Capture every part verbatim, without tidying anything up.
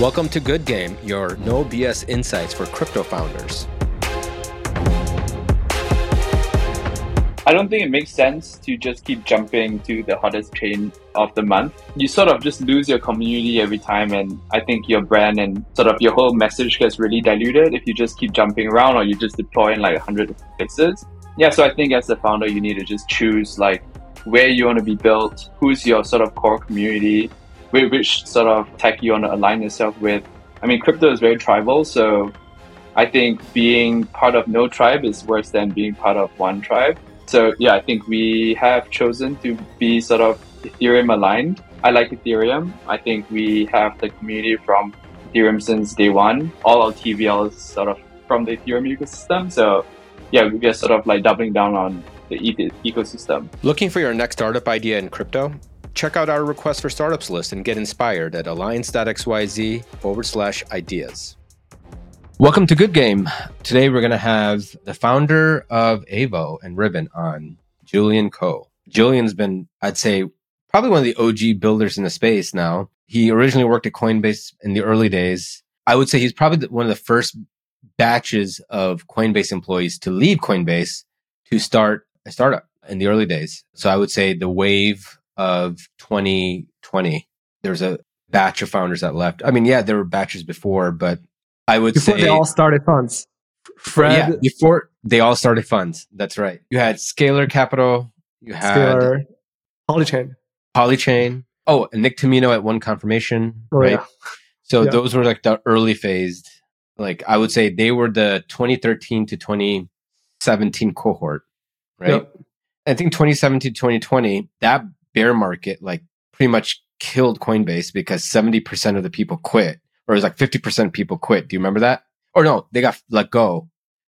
Welcome to Good Game, your no B S insights for crypto founders. I don't think it makes sense to just keep jumping to the hottest chain of the month. You sort of just lose your community every time, and I think your brand and sort of your whole message gets really diluted if you just keep jumping around or you just deploy in like one hundred places. Yeah, so I think as a founder, you need to just choose like where you want to be built, who's your sort of core community, which sort of tech you want to align yourself with. I mean, crypto is very tribal, so I think being part of no tribe is worse than being part of one tribe. So yeah, I think we have chosen to be sort of Ethereum aligned. I like Ethereum. I think we have the community from Ethereum since day one. All our T V L is sort of from the Ethereum ecosystem. So yeah, we are sort of like doubling down on the ETH ecosystem. Looking for your next startup idea in crypto? Check out our request for startups list and get inspired at alliance.xyz forward slash ideas. Welcome to Good Game. Today, we're going to have the founder of Aevo and Ribbon on, Julian Ko. Julian's been, I'd say, probably one of the O G builders in the space now. He originally worked at Coinbase in the early days. I would say he's probably one of the first batches of Coinbase employees to leave Coinbase to start a startup in the early days. So I would say the wave of twenty twenty, there's a batch of founders that left. I mean, yeah, there were batches before, but I would before say... Before they all started funds. Fred, yeah, before they all started funds. That's right. You had Scalar Capital. You had... Scalar. Polychain. Polychain. Oh, and Nick Tomino at One Confirmation. Oh, right? Yeah. So yeah. Those were like the early phased. Like I would say they were the twenty thirteen to twenty seventeen cohort, right? Yep. I think twenty seventeen to twenty twenty, that bear market like pretty much killed Coinbase because seventy percent of the people quit. Or it was like fifty percent people quit. Do you remember that? Or no, they got let go.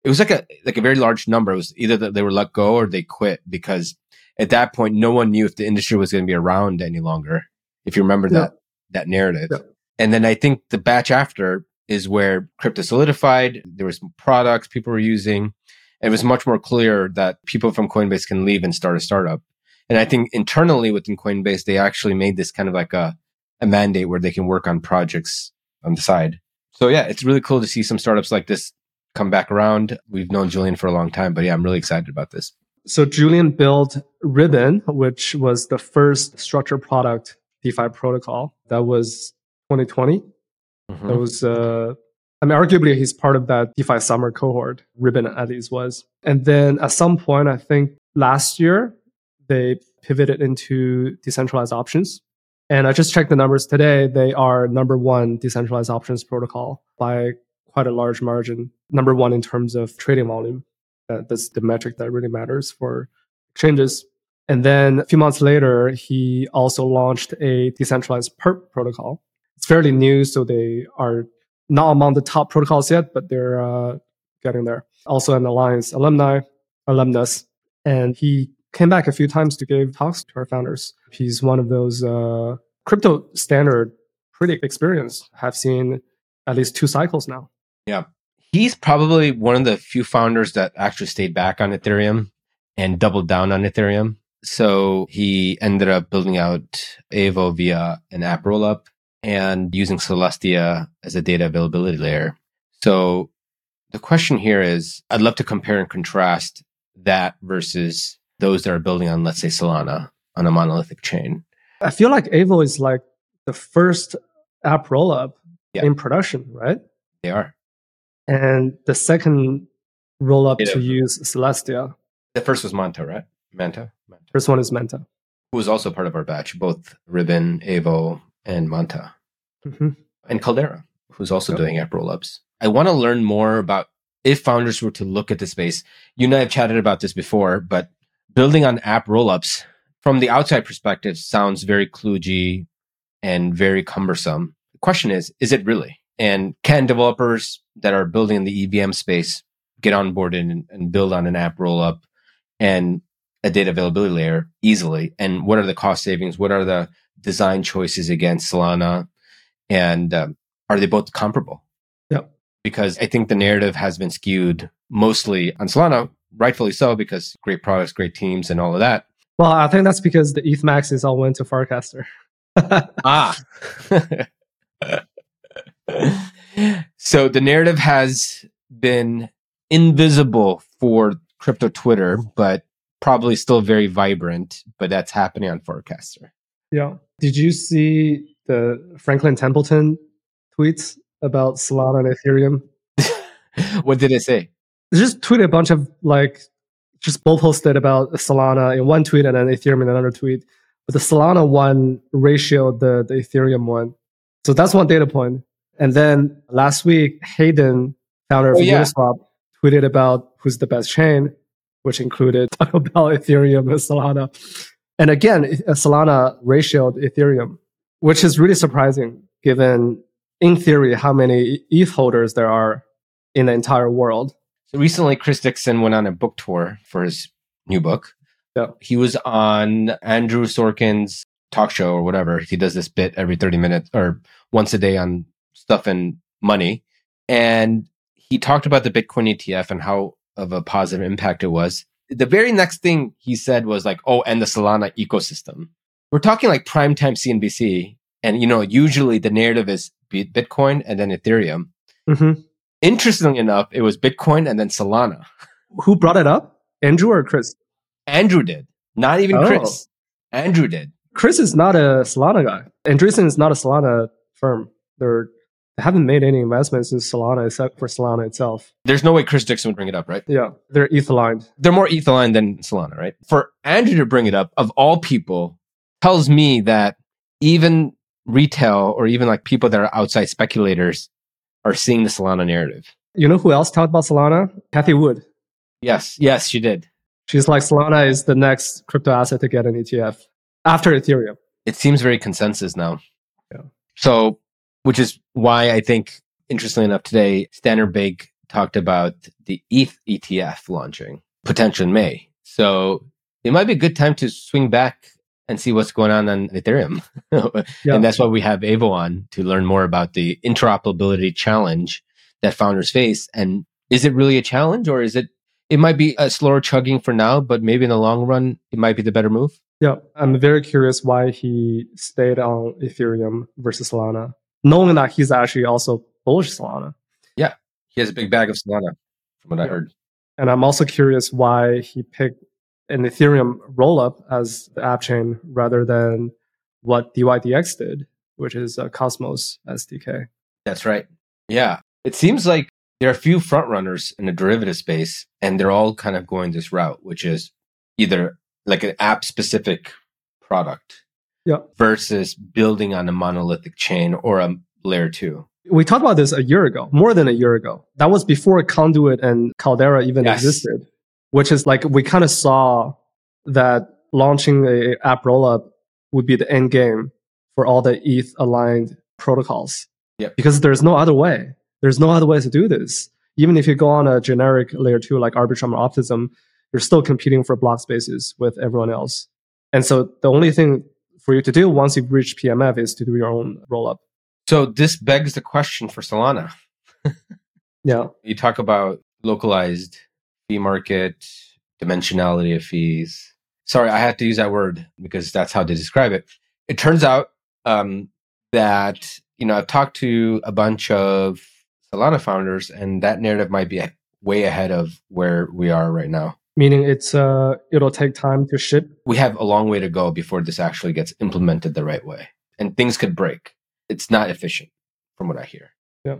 It was like a like a very large number. It was either that they were let go or they quit because at that point, no one knew if the industry was going to be around any longer, if you remember yeah. that that narrative. Yeah. And then I think the batch after is where crypto solidified. There was products people were using. And it was much more clear that people from Coinbase can leave and start a startup. And I think internally within Coinbase, they actually made this kind of like a, a mandate where they can work on projects on the side. So yeah, it's really cool to see some startups like this come back around. We've known Julian for a long time, but yeah, I'm really excited about this. So Julian built Ribbon, which was the first structured product DeFi protocol. That was twenty twenty. Mm-hmm. That was, uh, I mean, arguably he's part of that DeFi summer cohort. Ribbon at least was. And then at some point, I think last year, they pivoted into decentralized options. And I just checked the numbers today. They are number one decentralized options protocol by quite a large margin. Number one in terms of trading volume. Uh, that's the metric that really matters for exchanges. And then a few months later, he also launched a decentralized perp protocol. It's fairly new, so they are not among the top protocols yet, but they're uh, getting there. Also an Alliance alumni, alumnus. And he came back a few times to give talks to our founders. He's one of those uh, crypto standard, pretty experienced. Have seen at least two cycles now. Yeah. He's probably one of the few founders that actually stayed back on Ethereum and doubled down on Ethereum. So he ended up building out Aevo via an app rollup and using Celestia as a data availability layer. So the question here is, I'd love to compare and contrast that versus those that are building on, let's say, Solana on a monolithic chain. I feel like Aevo is like the first app rollup yeah. in production, right? They are. And the second rollup to use Celestia. The first was Manta, right? Manta? Manta. First one is Manta. Who was also part of our batch, both Ribbon, Aevo, and Manta. Mm-hmm. And Caldera, who's also yep. doing app rollups. I want to learn more about if founders were to look at the space. You and I have chatted about this before, but building on app rollups from the outside perspective sounds very kludgy and very cumbersome. The question is, is it really? And can developers that are building in the E V M space get onboarded and, and build on an app rollup and a data availability layer easily? And what are the cost savings? What are the design choices against Solana? And um, are they both comparable? Yep. Because I think the narrative has been skewed mostly on Solana. Rightfully so, because great products, great teams, and all of that. Well, I think that's because the E T H maxes all went to Farcaster. ah. So the narrative has been invisible for crypto Twitter, but probably still very vibrant, but that's happening on Farcaster. Yeah. Did you see the Franklin Templeton tweets about Solana and Ethereum? What did it say? They just tweeted a bunch of, like, just both posted about Solana in one tweet and then Ethereum in another tweet. But the Solana one ratioed the, the Ethereum one. So that's one data point. And then last week, Hayden, founder of oh, yeah. Uniswap, tweeted about who's the best chain, which included Taco Bell, Ethereum, and Solana. And again, Solana ratioed Ethereum, which is really surprising given, in theory, how many E T H holders there are in the entire world. So recently, Chris Dixon went on a book tour for his new book. Yeah. He was on Andrew Sorkin's talk show or whatever. He does this bit every thirty minutes or once a day on stuff and money. And he talked about the Bitcoin E T F and how of a positive impact it was. The very next thing he said was like, oh, and the Solana ecosystem. We're talking like primetime C N B C. And, you know, usually the narrative is Bitcoin and then Ethereum. Mm-hmm. Interestingly enough, it was Bitcoin and then Solana. Who brought it up? Andrew or Chris? Andrew did. Not even oh. Chris. Andrew did. Chris is not a Solana guy. Andreessen is not a Solana firm. They're, they haven't made any investments in Solana except for Solana itself. There's no way Chris Dixon would bring it up, right? Yeah, they're E T H-aligned. They're more E T H-aligned than Solana, right? For Andrew to bring it up, of all people, tells me that even retail or even like people that are outside speculators are seeing the Solana narrative. You know who else talked about Solana? Kathy Wood. Yes, yes, she did. She's like, Solana is the next crypto asset to get an E T F after Ethereum. It seems very consensus now. Yeah. So, which is why I think, interestingly enough, today, Standard Bank talked about the E T H E T F launching, potential in May. So it might be a good time to swing back and see what's going on on Ethereum. Yeah. And that's why we have Aevo on to learn more about the interoperability challenge that founders face. And is it really a challenge, or is it, it might be a slower chugging for now, but maybe in the long run, it might be the better move? Yeah, I'm very curious why he stayed on Ethereum versus Solana, knowing that he's actually also bullish Solana. Yeah, he has a big bag of Solana, from what yeah. I heard. And I'm also curious why he picked an Ethereum rollup as the app chain rather than what D Y D X did, which is uh, Cosmos S D K. That's right. Yeah. It seems like there are a few frontrunners in the derivative space, and they're all kind of going this route, which is either like an app-specific product yeah. versus building on a monolithic chain or a layer two. We talked about this a year ago, more than a year ago. That was before Conduit and Caldera even yes. existed, which is like we kind of saw that launching an app rollup would be the end game for all the E T H-aligned protocols yep. because there's no other way. There's no other way to do this. Even if you go on a generic layer two like Arbitrum or Optimism, you're still competing for block spaces with everyone else. And so the only thing for you to do once you've reached P M F is to do your own rollup. So this begs the question for Solana. Yeah. You talk about localized fee market, dimensionality of fees. Sorry, I have to use that word because that's how they describe it. It turns out um, that, you know, I've talked to a bunch of Solana founders, and that narrative might be way ahead of where we are right now. Meaning it's uh, it'll take time to ship? We have a long way to go before this actually gets implemented the right way. And things could break. It's not efficient, from what I hear. Yeah.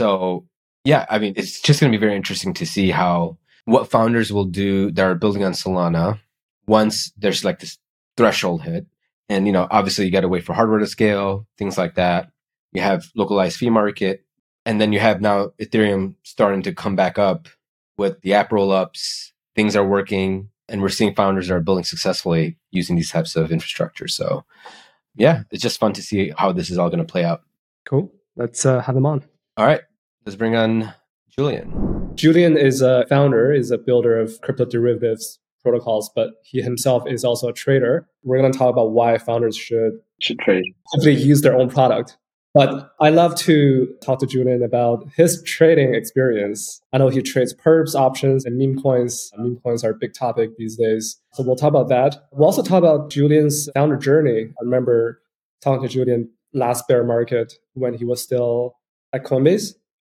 So, yeah, I mean, it's just going to be very interesting to see how what founders will do that are building on Solana once there's like this threshold hit. And, you know, obviously you got to wait for hardware to scale, things like that. You have localized fee market. And then you have now Ethereum starting to come back up with the app rollups. Things are working, and we're seeing founders that are building successfully using these types of infrastructure. So yeah, it's just fun to see how this is all going to play out. Cool. Let's uh, have him on. All right. Let's bring on Julian. Julian is a founder, is a builder of crypto derivatives protocols, but he himself is also a trader. We're going to talk about why founders should, should trade, simply use their own product. But I love to talk to Julian about his trading experience. I know he trades perps, options, and meme coins. Meme coins are a big topic these days. So we'll talk about that. We'll also talk about Julian's founder journey. I remember talking to Julian last bear market when he was still at Coinbase,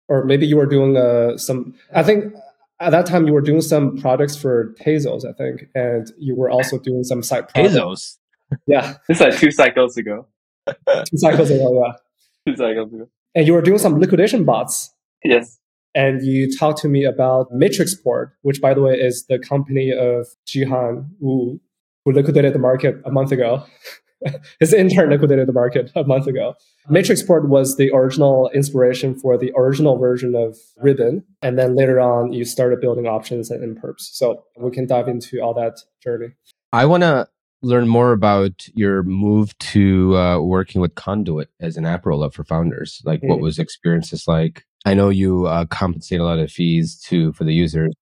or maybe you were doing uh, some. I think at that time you were doing some products for Tezos, I think, and you were also doing some side projects. Tezos. Yeah, it's like two cycles ago. two cycles ago, yeah. Two cycles ago. And you were doing some liquidation bots. Yes. And you talked to me about Matrixport, which, by the way, is the company of Jihan Wu, who liquidated the market a month ago. His intern liquidated the market a month ago. Matrixport was the original inspiration for the original version of Ribbon. And then later on, you started building options and imperps. So we can dive into all that journey. I want to learn more about your move to uh, working with Conduit as an app rollup for founders. Like, mm-hmm. what was experiences like? I know you uh, compensate a lot of fees too for the users.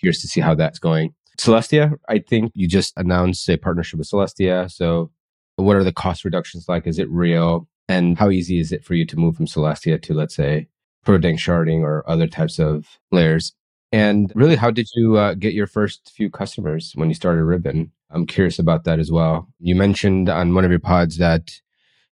Curious to see how that's going. Celestia, I think you just announced a partnership with Celestia. So what are the cost reductions like? Is it real? And how easy is it for you to move from Celestia to, let's say, Prodank sharding or other types of layers? And really, how did you uh, get your first few customers when you started Ribbon? I'm curious about that as well. You mentioned on one of your pods that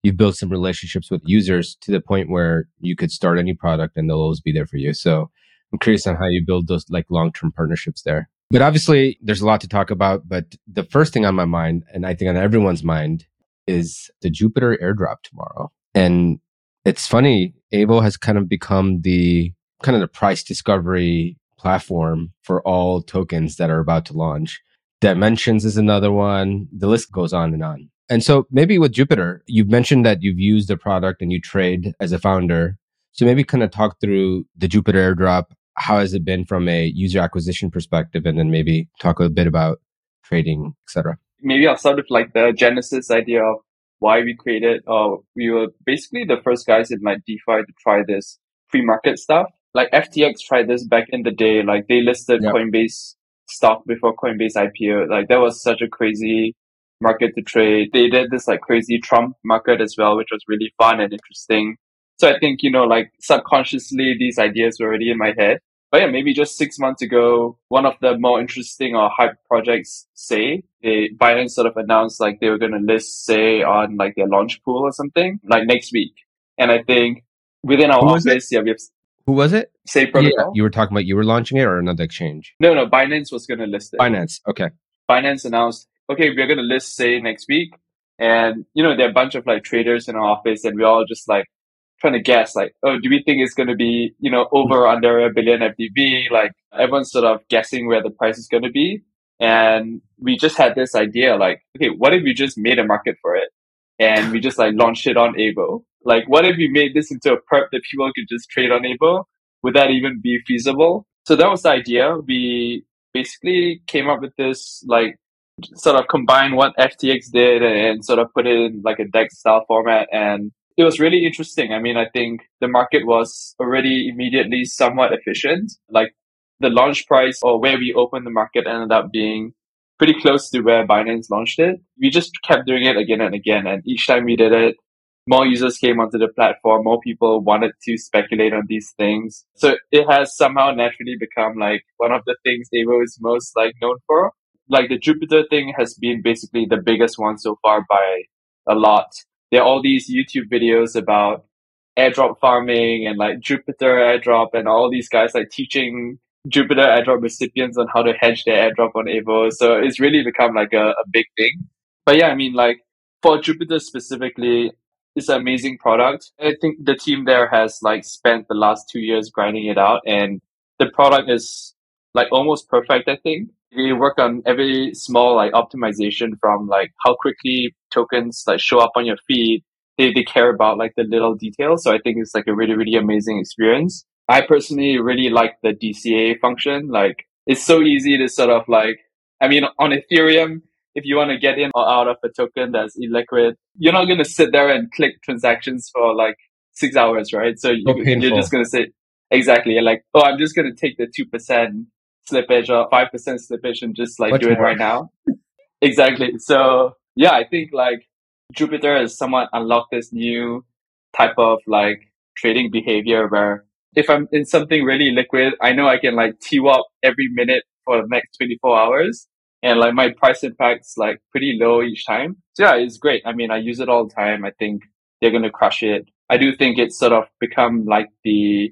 you've built some relationships with users to the point where you could start any product and they'll always be there for you. So I'm curious on how you build those like long-term partnerships there. But obviously, there's a lot to talk about. But the first thing on my mind, and I think on everyone's mind, is the Jupiter airdrop tomorrow. And it's funny, Aevo has kind of become the kind of the price discovery platform for all tokens that are about to launch. Dimensions is another one. The list goes on and on. And so maybe with Jupiter, you've mentioned that you've used the product and you trade as a founder. So maybe kind of talk through the Jupiter airdrop. How has it been from a user acquisition perspective? And then maybe talk a bit about trading, et cetera. Maybe I'll start with like the genesis idea of why we created, uh, we were basically the first guys in like DeFi to try this pre-market stuff. Like F T X tried this back in the day. Like they listed yep. Coinbase stock before Coinbase I P O. Like that was such a crazy market to trade. They did this like crazy Trump market as well, which was really fun and interesting. So I think, you know, like subconsciously these ideas were already in my head. But yeah, maybe just six months ago, one of the more interesting or hype projects, Sei, they, Binance sort of announced like they were going to list Sei on like their launch pool or something like next week. And I think within our Who office, yeah, we have... Who was it? Sei Protocol. Yeah, you were talking about you were launching it or another exchange? No, no, Binance was going to list it. Binance, okay. Binance announced, okay, we're going to list Sei next week. And, you know, there are a bunch of like traders in our office and we're all just like, trying to guess like, oh, do we think it's going to be, you know, over or under a billion F T V? Like everyone's sort of guessing where the price is going to be. And we just had this idea like, okay, what if we just made a market for it? And we just like launched it on Aevo. Like what if we made this into a perp that people could just trade on Aevo? Would that even be feasible? So that was the idea. We basically came up with this like sort of combined what F T X did and, and sort of put it in like a DEX style format. And it was really interesting. I mean, I think the market was already immediately somewhat efficient. Like the launch price or where we opened the market ended up being pretty close to where Binance launched it. We just kept doing it again and again. And each time we did it, more users came onto the platform. More people wanted to speculate on these things. So it has somehow naturally become like one of the things Aevo is most like known for. Like the Jupiter thing has been basically the biggest one so far by a lot. There are all these YouTube videos about airdrop farming and like Jupiter airdrop and all these guys like teaching Jupiter airdrop recipients on how to hedge their airdrop on Aevo. So it's really become like a, a big thing. But yeah, I mean, like for Jupiter specifically, it's an amazing product. I think the team there has like spent the last two years grinding it out and the product is like almost perfect, I think. We work on every small like optimization from like how quickly tokens like show up on your feed. They they care about like the little details. So I think it's like a really, really amazing experience. I personally really like the D C A function. Like it's so easy to sort of like, I mean, on Ethereum, if you want to get in or out of a token that's illiquid, you're not going to sit there and click transactions for like six hours, right? So you, so you're just going to say, exactly. You're like, oh, I'm just going to take the two percent slippage or five percent slippage and just like Much do it more. Right now. Exactly. So yeah, I think like Jupiter has somewhat unlocked this new type of like trading behavior where if I'm in something really liquid, I know I can like T W A P every minute for the next twenty-four hours and like my price impact's like pretty low each time. So yeah, it's great. I mean, I use it all the time. I think they're going to crush it. I do think it's sort of become like the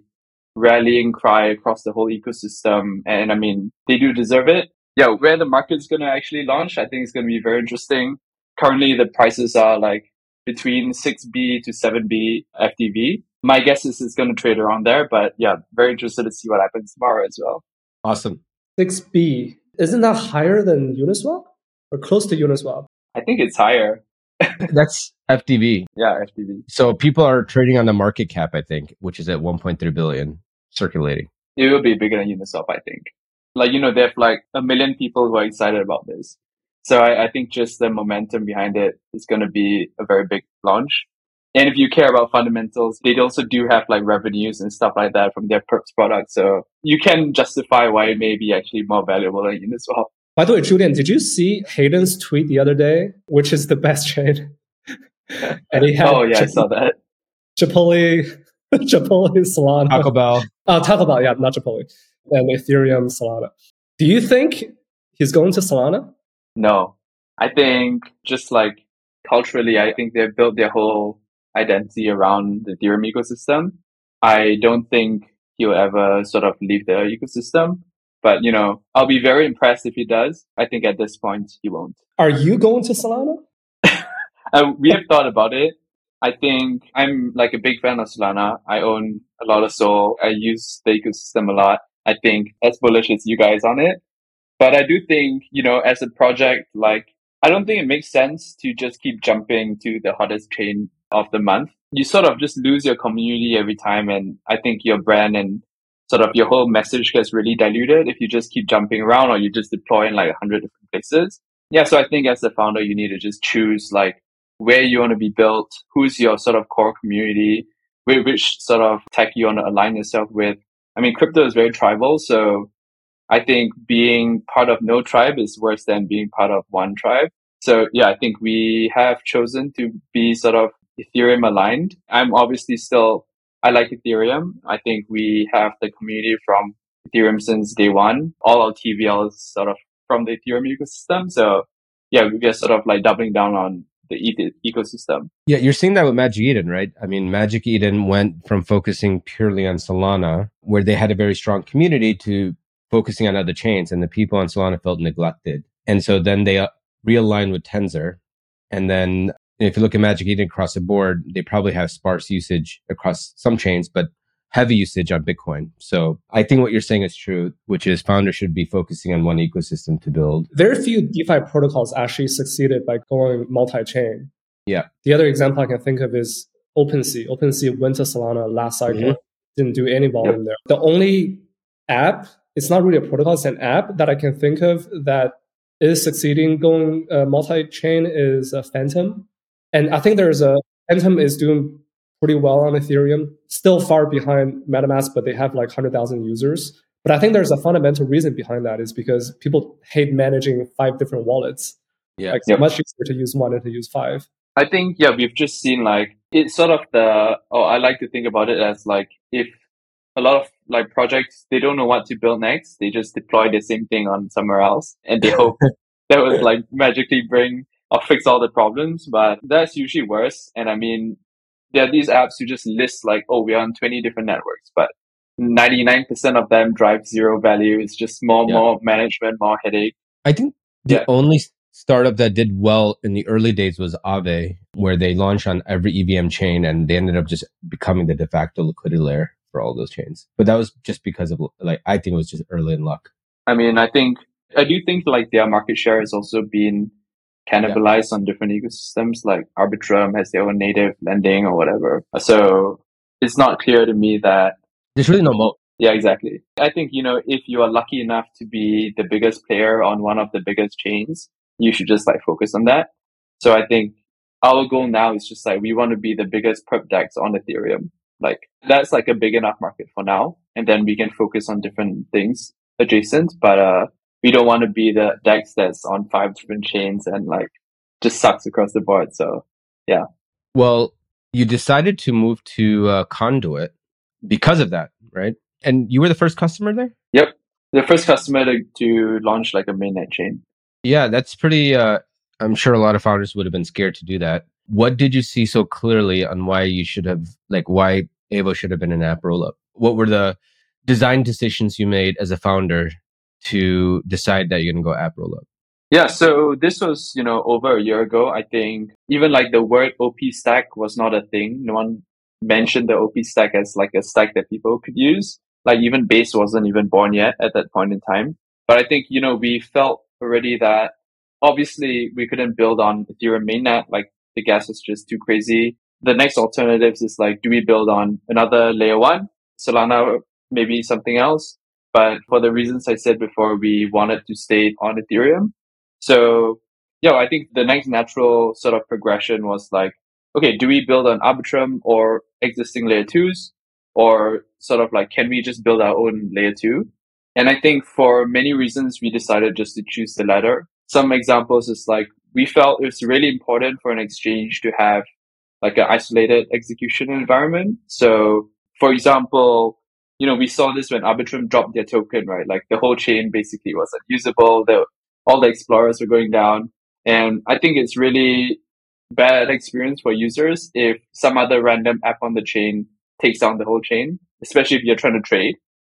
rallying cry across the whole ecosystem. And I mean, they do deserve it. Yeah, where the market's going to actually launch, I think it's going to be very interesting. Currently, the prices are like between six B to seven B F T V. My guess is it's going to trade around there. But yeah, very interested to see what happens tomorrow as well. Awesome. six B. Isn't that higher than Uniswap or close to Uniswap? I think it's higher. That's F T V. Yeah, F T V. So people are trading on the market cap, I think, which is at one point three billion circulating. It will be bigger than Uniswap, I think. Like, you know, they have like a million people who are excited about this. So I, I think just the momentum behind it is going to be a very big launch. And if you care about fundamentals, they also do have like revenues and stuff like that from their perps products. So you can justify why it may be actually more valuable than Uniswap. By the way, Julian, did you see Hayden's tweet the other day, which is the best trade? And he had oh, yeah, Chipotle, I saw that. Chipotle, Chipotle, Solana. Taco Bell. Oh, Taco Bell, yeah, not Chipotle. And Ethereum, Solana. Do you think he's going to Solana? No. I think just like culturally, I think they've built their whole identity around the Ethereum ecosystem. I don't think he'll ever sort of leave the ecosystem. But, you know, I'll be very impressed if he does. I think at this point, he won't. Are you going to Solana? uh, we have thought about it. I think I'm like a big fan of Solana. I own a lot of Sol. I use the ecosystem a lot. I think as bullish as you guys on it. But I do think, you know, as a project, like, I don't think it makes sense to just keep jumping to the hottest chain of the month. You sort of just lose your community every time. And I think your brand and sort of your whole message gets really diluted if you just keep jumping around or you just deploy in like a hundred different places. Yeah, so I think as a founder, you need to just choose like where you want to be built, who's your sort of core community, which sort of tech you want to align yourself with. I mean, crypto is very tribal. So I think being part of no tribe is worse than being part of one tribe. So yeah, I think we have chosen to be sort of Ethereum aligned. I'm obviously still I like Ethereum. I think we have the community from Ethereum since day one. All our T V L is sort of from the Ethereum ecosystem. So yeah, we get sort of like doubling down on the e- ecosystem. Yeah, you're seeing that with Magic Eden, right? I mean, Magic Eden went from focusing purely on Solana, where they had a very strong community, to focusing on other chains, and the people on Solana felt neglected. And so then they realigned with Tensor. And then if you look at Magic Eden across the board, they probably have sparse usage across some chains, but heavy usage on Bitcoin. So I think what you're saying is true, which is founders should be focusing on one ecosystem to build. Very few DeFi protocols actually succeeded by going multi-chain. Yeah. The other example I can think of is OpenSea. OpenSea went to Solana last cycle, mm-hmm. didn't do any volume yep. there. The only app, it's not really a protocol, it's an app that I can think of that is succeeding going uh, multi-chain is uh, Phantom. And I think there's a, Phantom is doing pretty well on Ethereum, still far behind MetaMask, but they have like one hundred thousand users. But I think there's a fundamental reason behind that is because people hate managing five different wallets. Yeah. Like, it's yep. much easier to use one and to use five. I think, yeah, we've just seen like, it's sort of the, oh, I like to think about it as like, if a lot of like projects, they don't know what to build next, they just deploy the same thing on somewhere else. And they hope that would like magically bring I'll fix all the problems, but that's usually worse. And I mean, there are these apps who just list like, oh, we're on twenty different networks, but ninety-nine percent of them drive zero value. It's just more, yeah. more management, more headache. I think the yeah. only startup that did well in the early days was Aave, where they launched on every E V M chain and they ended up just becoming the de facto liquidity layer for all those chains. But that was just because of, like, I think it was just early in luck. I mean, I think, I do think like their market share has also been cannibalized yeah. on different ecosystems, like Arbitrum has their own native lending or whatever. So it's not clear to me that there's really no moat. Yeah, exactly. I think, you know, if you are lucky enough to be the biggest player on one of the biggest chains, you should just like focus on that. So I think our goal now is just like, we want to be the biggest perp dex on Ethereum. Like that's like a big enough market for now. And then we can focus on different things adjacent. But, uh, we don't want to be the DEX that's on five different chains and like just sucks across the board. So, yeah. Well, you decided to move to uh, Conduit because of that, right? And you were the first customer there? Yep. The first customer to, to launch like a mainnet chain. Yeah, that's pretty, uh, I'm sure a lot of founders would have been scared to do that. What did you see so clearly on why you should have, like, why Aevo should have been an app rollup? What were the design decisions you made as a founder to decide that you're going to go app rollup? Yeah, so this was, you know, over a year ago. I think even like the word O P stack was not a thing. No one mentioned the O P stack as like a stack that people could use. Like even Base wasn't even born yet at that point in time. But I think, you know, we felt already that obviously we couldn't build on Ethereum mainnet. Like the gas was just too crazy. The next alternatives is like, do we build on another layer one? Solana, maybe something else. But for the reasons I said before, we wanted to stay on Ethereum. So, yeah, I think the next natural sort of progression was like, okay, do we build on Arbitrum or existing layer twos? Or sort of like, can we just build our own layer two? And I think for many reasons, we decided just to choose the latter. Some examples is like, we felt it's really important for an exchange to have like an isolated execution environment. So, for example, you know, we saw this when Arbitrum dropped their token, right? Like the whole chain basically wasn't usable. The All the explorers were going down. And I think it's really bad experience for users if some other random app on the chain takes down the whole chain, especially if you're trying to trade.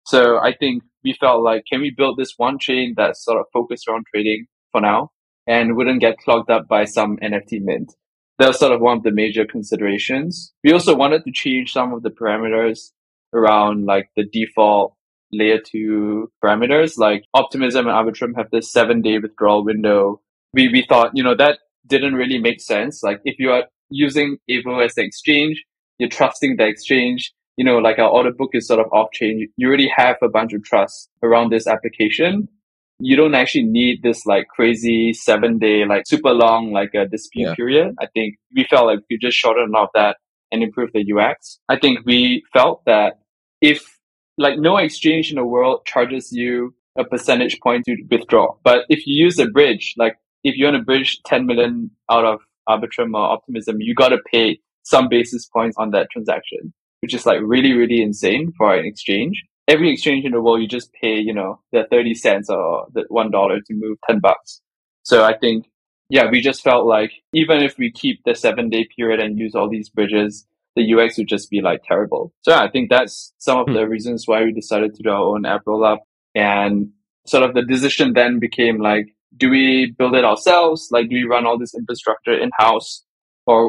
So I think we felt like, can we build this one chain that's sort of focused around trading for now and wouldn't get clogged up by some N F T mint? That was sort of one of the major considerations. We also wanted to change some of the parameters around like the default layer two parameters, like Optimism and Arbitrum have this seven day withdrawal window. We we thought, you know, that didn't really make sense. Like if you are using Aevo as the exchange, you're trusting the exchange, you know, like our order book is sort of off chain. You already have a bunch of trust around this application. You don't actually need this like crazy seven day, like super long, like a dispute yeah. period. I think we felt like we just shortened off that and improved the U X. I think we felt that if Like no exchange in the world charges you a percentage point to withdraw. But if you use a bridge, like if you want to bridge ten million out of Arbitrum or Optimism, you got to pay some basis points on that transaction, which is like really, really insane for an exchange. Every exchange in the world, you just pay, you know, the thirty cents or the one dollar to move ten bucks. So I think, yeah, we just felt like even if we keep the seven day period and use all these bridges, the U X would just be like terrible. So yeah, I think that's some of the reasons why we decided to do our own app rollup. And sort of the decision then became like, do we build it ourselves? Like, do we run all this infrastructure in-house? Or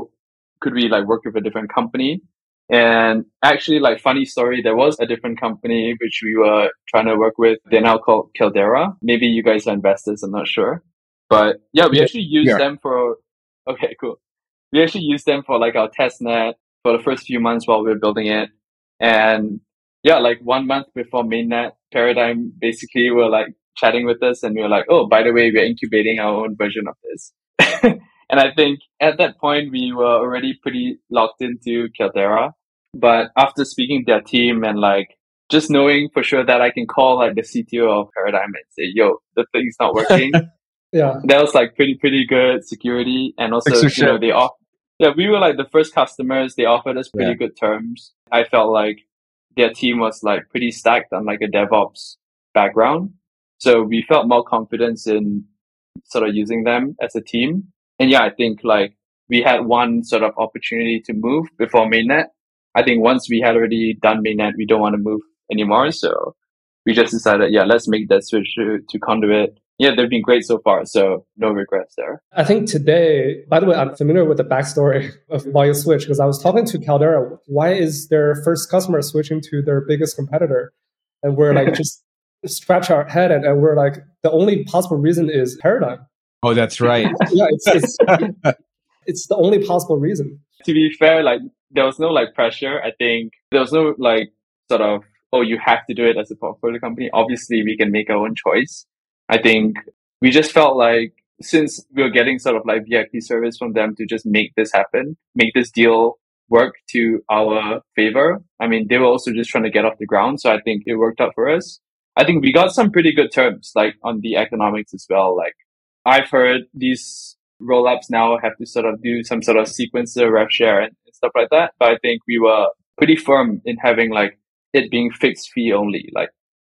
could we like work with a different company? And actually, like funny story, there was a different company which we were trying to work with. They're now called Caldera. Maybe you guys are investors, I'm not sure. But yeah, we actually used yeah. them for, okay, cool. We actually used them for like our testnet for the first few months while we were building it. And yeah, like one month before mainnet, Paradigm basically were like chatting with us and we were like, oh, by the way, we're incubating our own version of this. And I think at that point, we were already pretty locked into Caldera. But after speaking to their team and like just knowing for sure that I can call like the C T O of Paradigm and say, yo, the thing's not working. yeah, That was like pretty, pretty good security. And also, you sure. know, they off. Yeah, we were like the first customers. They offered us pretty yeah. good terms. I felt like their team was like pretty stacked on like a DevOps background. So we felt more confidence in sort of using them as a team. And yeah, I think like we had one sort of opportunity to move before mainnet. I think once we had already done mainnet, we don't want to move anymore. So we just decided, yeah, let's make that switch to, to Conduit. Yeah, they've been great so far, so no regrets there. I think today, by the way, I'm familiar with the backstory of why you switched, because I was talking to Caldera, why is their first customer switching to their biggest competitor? And we're like, just scratch our head, and, and we're like, the only possible reason is Paradigm. Oh, that's right. yeah, it's, it's, it's the only possible reason. To be fair, like there was no like pressure. I think there was no like sort of, oh, you have to do it as a portfolio company. Obviously, we can make our own choice. I think we just felt like since we were getting sort of like V I P service from them to just make this happen, make this deal work to our favor. I mean, they were also just trying to get off the ground. So I think it worked out for us. I think we got some pretty good terms like on the economics as well. Like I've heard these roll-ups now have to sort of do some sort of sequencer rev share and stuff like that. But I think we were pretty firm in having like it being fixed fee only. Like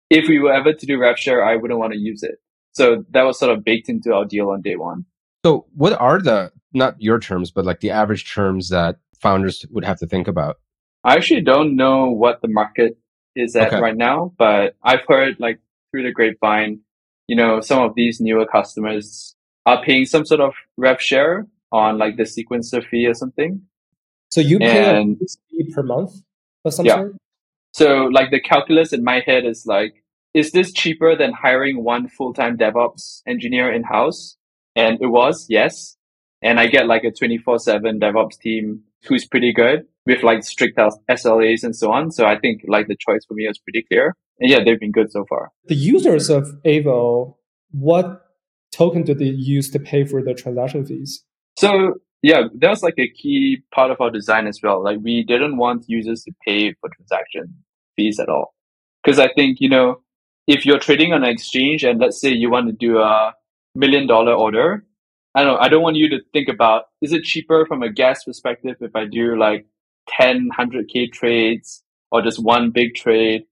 if we were ever to do rev share, I wouldn't want to use it. So that was sort of baked into our deal on day one. So what are the, not your terms, but like the average terms that founders would have to think about? I actually don't know what the market is at okay. right now, but I've heard like through the grapevine, you know, some of these newer customers are paying some sort of rev share on like the sequencer fee or something. So you pay and, a fee per month or something? Yeah. So like the calculus in my head is like, is this cheaper than hiring one full-time DevOps engineer in-house? And it was, yes. And I get like a twenty-four seven DevOps team who's pretty good with like strict S L As and so on. So I think like the choice for me was pretty clear. And yeah, they've been good so far. The users of Aevo, what token do they use to pay for their transaction fees? So yeah, that was like a key part of our design as well. Like we didn't want users to pay for transaction fees at all. Because I think, you know, if you're trading on an exchange and let's say you want to do a million dollar order, I don't know, I don't want you to think about, is it cheaper from a gas perspective if I do like ten, one hundred K trades or just one big trade?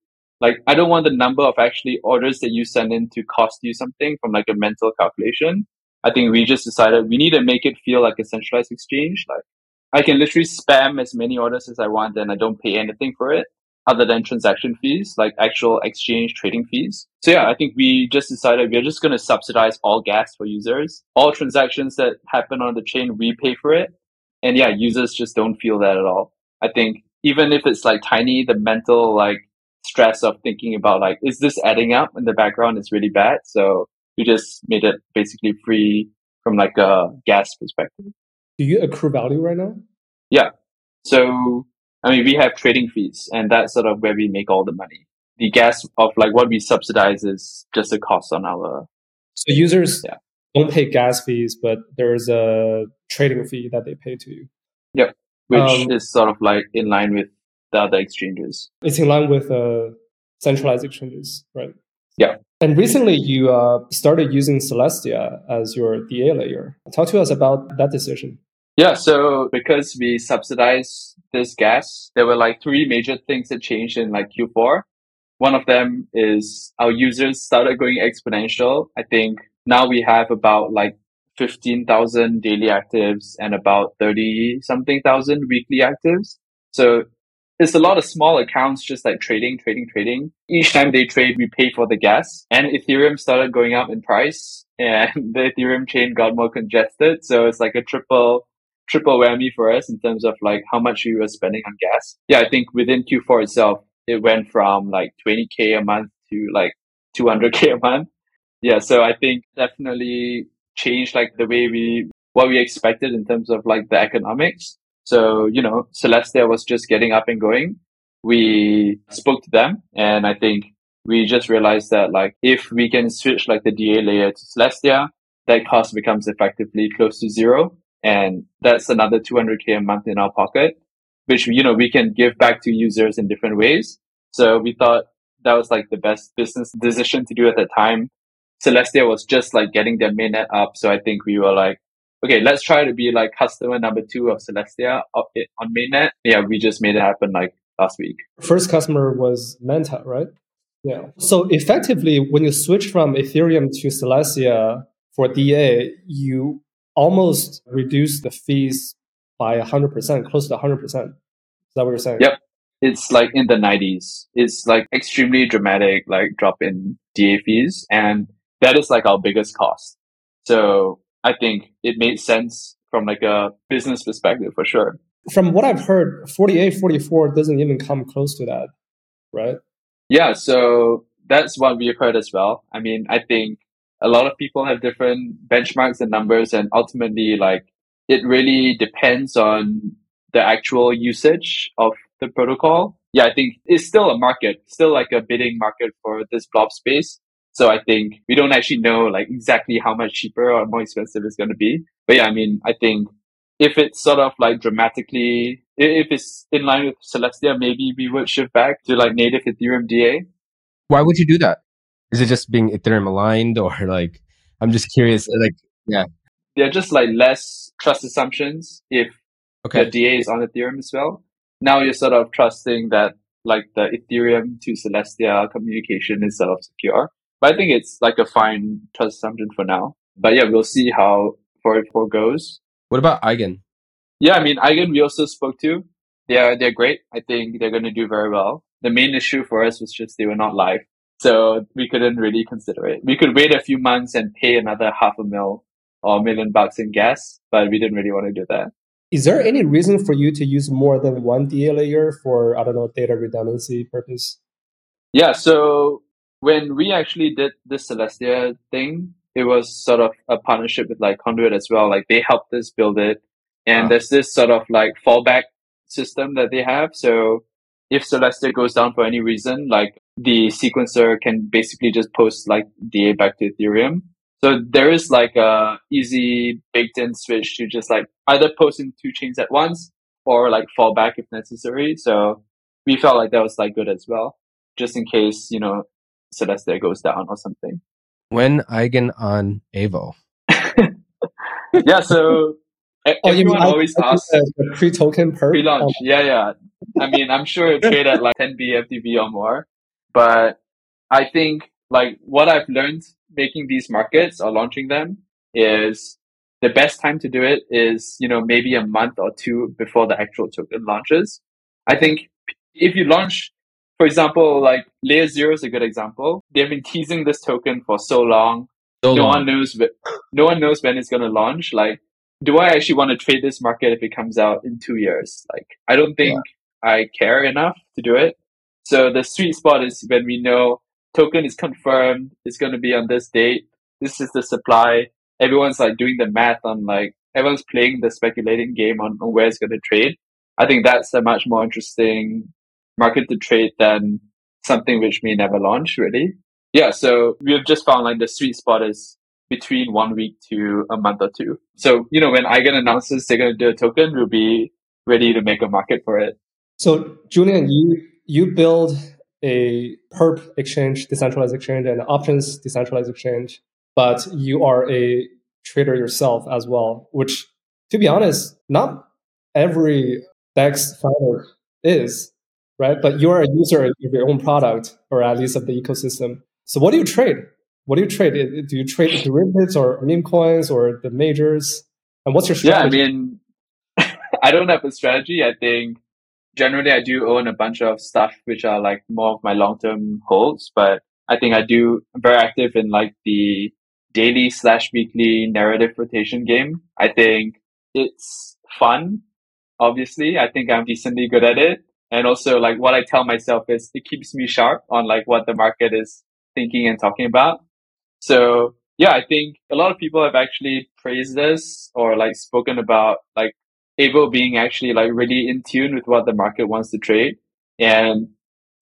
Like, I don't want the number of actually orders that you send in to cost you something from like a mental calculation. I think we just decided we need to make it feel like a centralized exchange. Like, I can literally spam as many orders as I want and I don't pay anything for it other than transaction fees, like actual exchange trading fees. So yeah, I think we just decided we're just going to subsidize all gas for users. All transactions that happen on the chain, we pay for it. And yeah, users just don't feel that at all. I think even if it's like tiny, the mental like stress of thinking about like, is this adding up in the background is really bad. So we just made it basically free from like a gas perspective. Do you accrue value right now? Yeah. So, I mean, we have trading fees and that's sort of where we make all the money. The gas of like what we subsidize is just a cost on our... So users yeah. don't pay gas fees, but there's a trading fee that they pay to you. Yep. Which um, is sort of like in line with the other exchanges. It's in line with uh, centralized exchanges, right? Yeah. And recently you uh, started using Celestia as your D A layer. Talk to us about that decision. Yeah, so because we subsidize this gas, there were like three major things that changed in like Q four. One of them is our users started going exponential. I think now we have about like fifteen thousand daily actives and about thirty something thousand weekly actives. So it's a lot of small accounts, just like trading, trading, trading. Each time they trade, we pay for the gas. And Ethereum started going up in price and the Ethereum chain got more congested. So it's like a triple, triple whammy for us in terms of like how much we were spending on gas. Yeah, I think within Q four itself, it went from like twenty K a month to like two hundred K a month. Yeah, so I think definitely change like the way we, what we expected in terms of like the economics. So, you know, Celestia was just getting up and going. We spoke to them and I think we just realized that like if we can switch like the D A layer to Celestia, that cost becomes effectively close to zero. And that's another two hundred K a month in our pocket, which, you know, we can give back to users in different ways. So we thought that was like the best business decision to do at the time. Celestia was just like getting their mainnet up. So I think we were like, okay, let's try to be like customer number two of Celestia up it on mainnet. Yeah, we just made it happen like last week. First customer was Manta, right? Yeah. So effectively, when you switch from Ethereum to Celestia for D A, you almost reduce the fees by one hundred percent, close to one hundred percent. Is that what you're saying? Yep. It's like in the nineties. It's like extremely dramatic, like drop in D A fees. And that is like our biggest cost. So I think it made sense from like a business perspective for sure. From what I've heard, forty-eight, forty-four doesn't even come close to that, right? Yeah, so that's what we've heard as well. I mean, I think a lot of people have different benchmarks and numbers and ultimately like it really depends on the actual usage of the protocol. Yeah, I think it's still a market, still like a bidding market for this blob space. So I think we don't actually know like exactly how much cheaper or more expensive it's going to be. But yeah, I mean, I think if it's sort of like dramatically, if it's in line with Celestia, maybe we would shift back to like native Ethereum D A. Why would you do that? Is it just being Ethereum aligned or like, I'm just curious, like, yeah. They're just like less trust assumptions if okay. the D A is on Ethereum as well. Now you're sort of trusting that like the Ethereum to Celestia communication is sort of secure. But I think it's like a fine trust assumption for now. But yeah, we'll see how before it forgoes. What about Eigen? Yeah, I mean, Eigen, we also spoke to. They're, they're great. I think they're going to do very well. The main issue for us was just they were not live. So we couldn't really consider it. We could wait a few months and pay another half a mil or a million bucks in gas, but we didn't really want to do that. Is there any reason for you to use more than one D A layer for, I don't know, data redundancy purpose? Yeah, so when we actually did this Celestia thing, it was sort of a partnership with like Conduit as well. Like they helped us build it. And oh. there's this sort of like fallback system that they have. So if Celestia goes down for any reason, like the sequencer can basically just post like D A back to Ethereum. So there is like a easy baked in switch to just like either post in two chains at once or like fall back if necessary. So we felt like that was like good as well, just in case, you know, Celestia goes down or something. When Eigen on Aevo? Yeah, so everyone oh, always asks pre-token perp? Pre-launch, oh. yeah, yeah. I mean, I'm sure it trade at like ten B F T V or more, but I think like what I've learned making these markets or launching them is the best time to do it is, you know, maybe a month or two before the actual token launches. I think if you launch, for example, like Layer Zero is a good example. They've been teasing this token for so long. So no long. one knows, no one knows when it's going to launch. Like, do I actually want to trade this market if it comes out in two years? Like, I don't think yeah. I care enough to do it. So the sweet spot is when we know token is confirmed, it's going to be on this date. This is the supply. Everyone's like doing the math on like, everyone's playing the speculating game on, on where it's going to trade. I think that's a much more interesting market to trade than something which may never launch, really. Yeah, so we've just found like the sweet spot is between one week to a month or two. So, you know, when Eigen announces they're going to do a token, we'll be ready to make a market for it. So, Julian, you you build a perp exchange, decentralized exchange, and options decentralized exchange, but you are a trader yourself as well, which, to be honest, not every D E X founder is, right? But you're a user of your own product, or at least of the ecosystem. So what do you trade? What do you trade? Do you trade derivatives or meme coins or the majors? And what's your strategy? Yeah, I mean, I don't have a strategy. I think generally I do own a bunch of stuff which are like more of my long-term holds, but I think I do, I'm very active in like the daily slash weekly narrative rotation game. I think it's fun, obviously. I think I'm decently good at it. And also, like, what I tell myself is it keeps me sharp on, like, what the market is thinking and talking about. So, yeah, I think a lot of people have actually praised this or, like, spoken about, like, Aevo being actually, like, really in tune with what the market wants to trade. And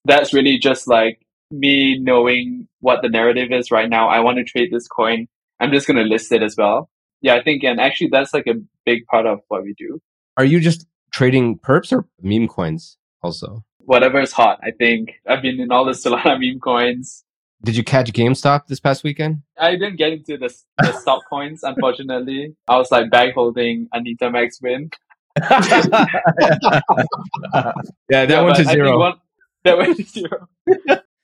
that's really just, like, me knowing what the narrative is right now. I want to trade this coin. I'm just going to list it as well. Yeah, I think, and actually, that's, like, a big part of what we do. Are you just trading perps or meme coins? Also, whatever is hot. I think I've been in all the Solana meme coins. Did you catch GameStop this past weekend? I didn't get into the, the stop coins, unfortunately. I was like bag holding Anita Max win. yeah, that yeah, went to zero. One, that went to zero.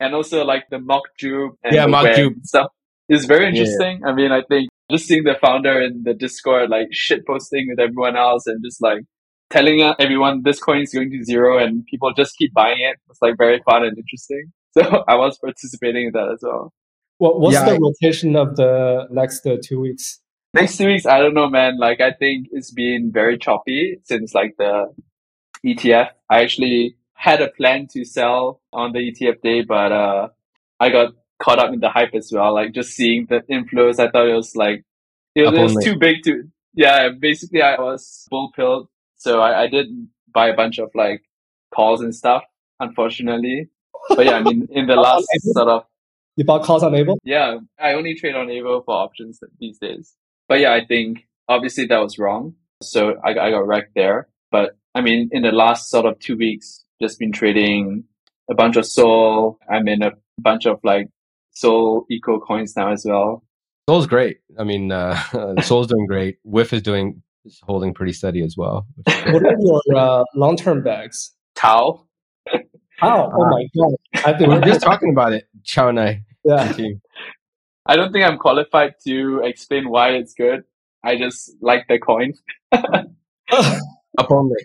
And also like the mock Jupe and yeah, mock Jupe stuff is very interesting. Yeah. I mean, I think just seeing the founder in the Discord like shit posting with everyone else and just like telling everyone this coin is going to zero and people just keep buying it. It's like very fun and interesting. So I was participating in that as well. Well, what's yeah, the I... rotation of the next uh, two weeks? Next two weeks, I don't know, man. Like, I think it's been very choppy since like the E T F. I actually had a plan to sell on the E T F day, but uh, I got caught up in the hype as well. Like just seeing the inflows, I thought it was like, it was, it was too big to, yeah, basically I was bull pilled. So I, I did buy a bunch of like calls and stuff, unfortunately. But yeah, I mean, in the last sort of... You bought calls on Aevo? Yeah, I only trade on Aevo for options these days. But yeah, I think obviously that was wrong. So I, I got wrecked there. But I mean, in the last sort of two weeks, just been trading a bunch of Sol. I'm in a bunch of like Sol eco coins now as well. Sol's great. I mean, uh, Sol's doing great. Whiff is doing... It's holding pretty steady as well. What are your uh, long-term bags? Tau. Tau. Oh, oh my God. I think we're just talking about it, Chao and I. Yeah. I don't think I'm qualified to explain why it's good. I just like the coin. Up only.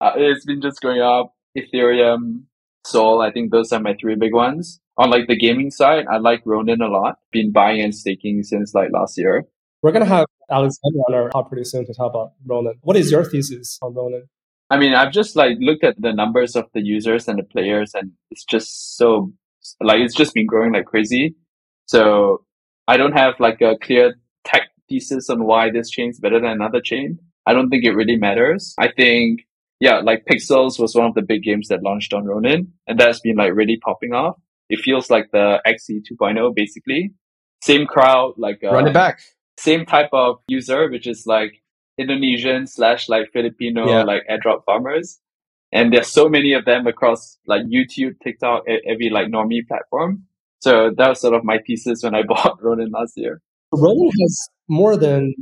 Uh, it's been just going up. Ethereum, Sol, I think those are my three big ones. On like the gaming side, I like Ronin a lot. Been buying and staking since like last year. We're going to have Alexander on our pod pretty soon to talk about Ronin. What is your thesis on Ronin? I mean, I've just like looked at the numbers of the users and the players, and it's just so like it's just been growing like crazy. So I don't have like a clear tech thesis on why this chain's better than another chain. I don't think it really matters. I think, yeah, like Pixels was one of the big games that launched on Ronin, and that's been like really popping off. It feels like the X E two point oh, basically. Same crowd, like uh, run it back. Same type of user, which is like Indonesian slash like Filipino, yeah. like airdrop farmers. And there's so many of them across like YouTube, TikTok, every like normie platform. So that was sort of my thesis when I bought Ronin last year. Ronin has more than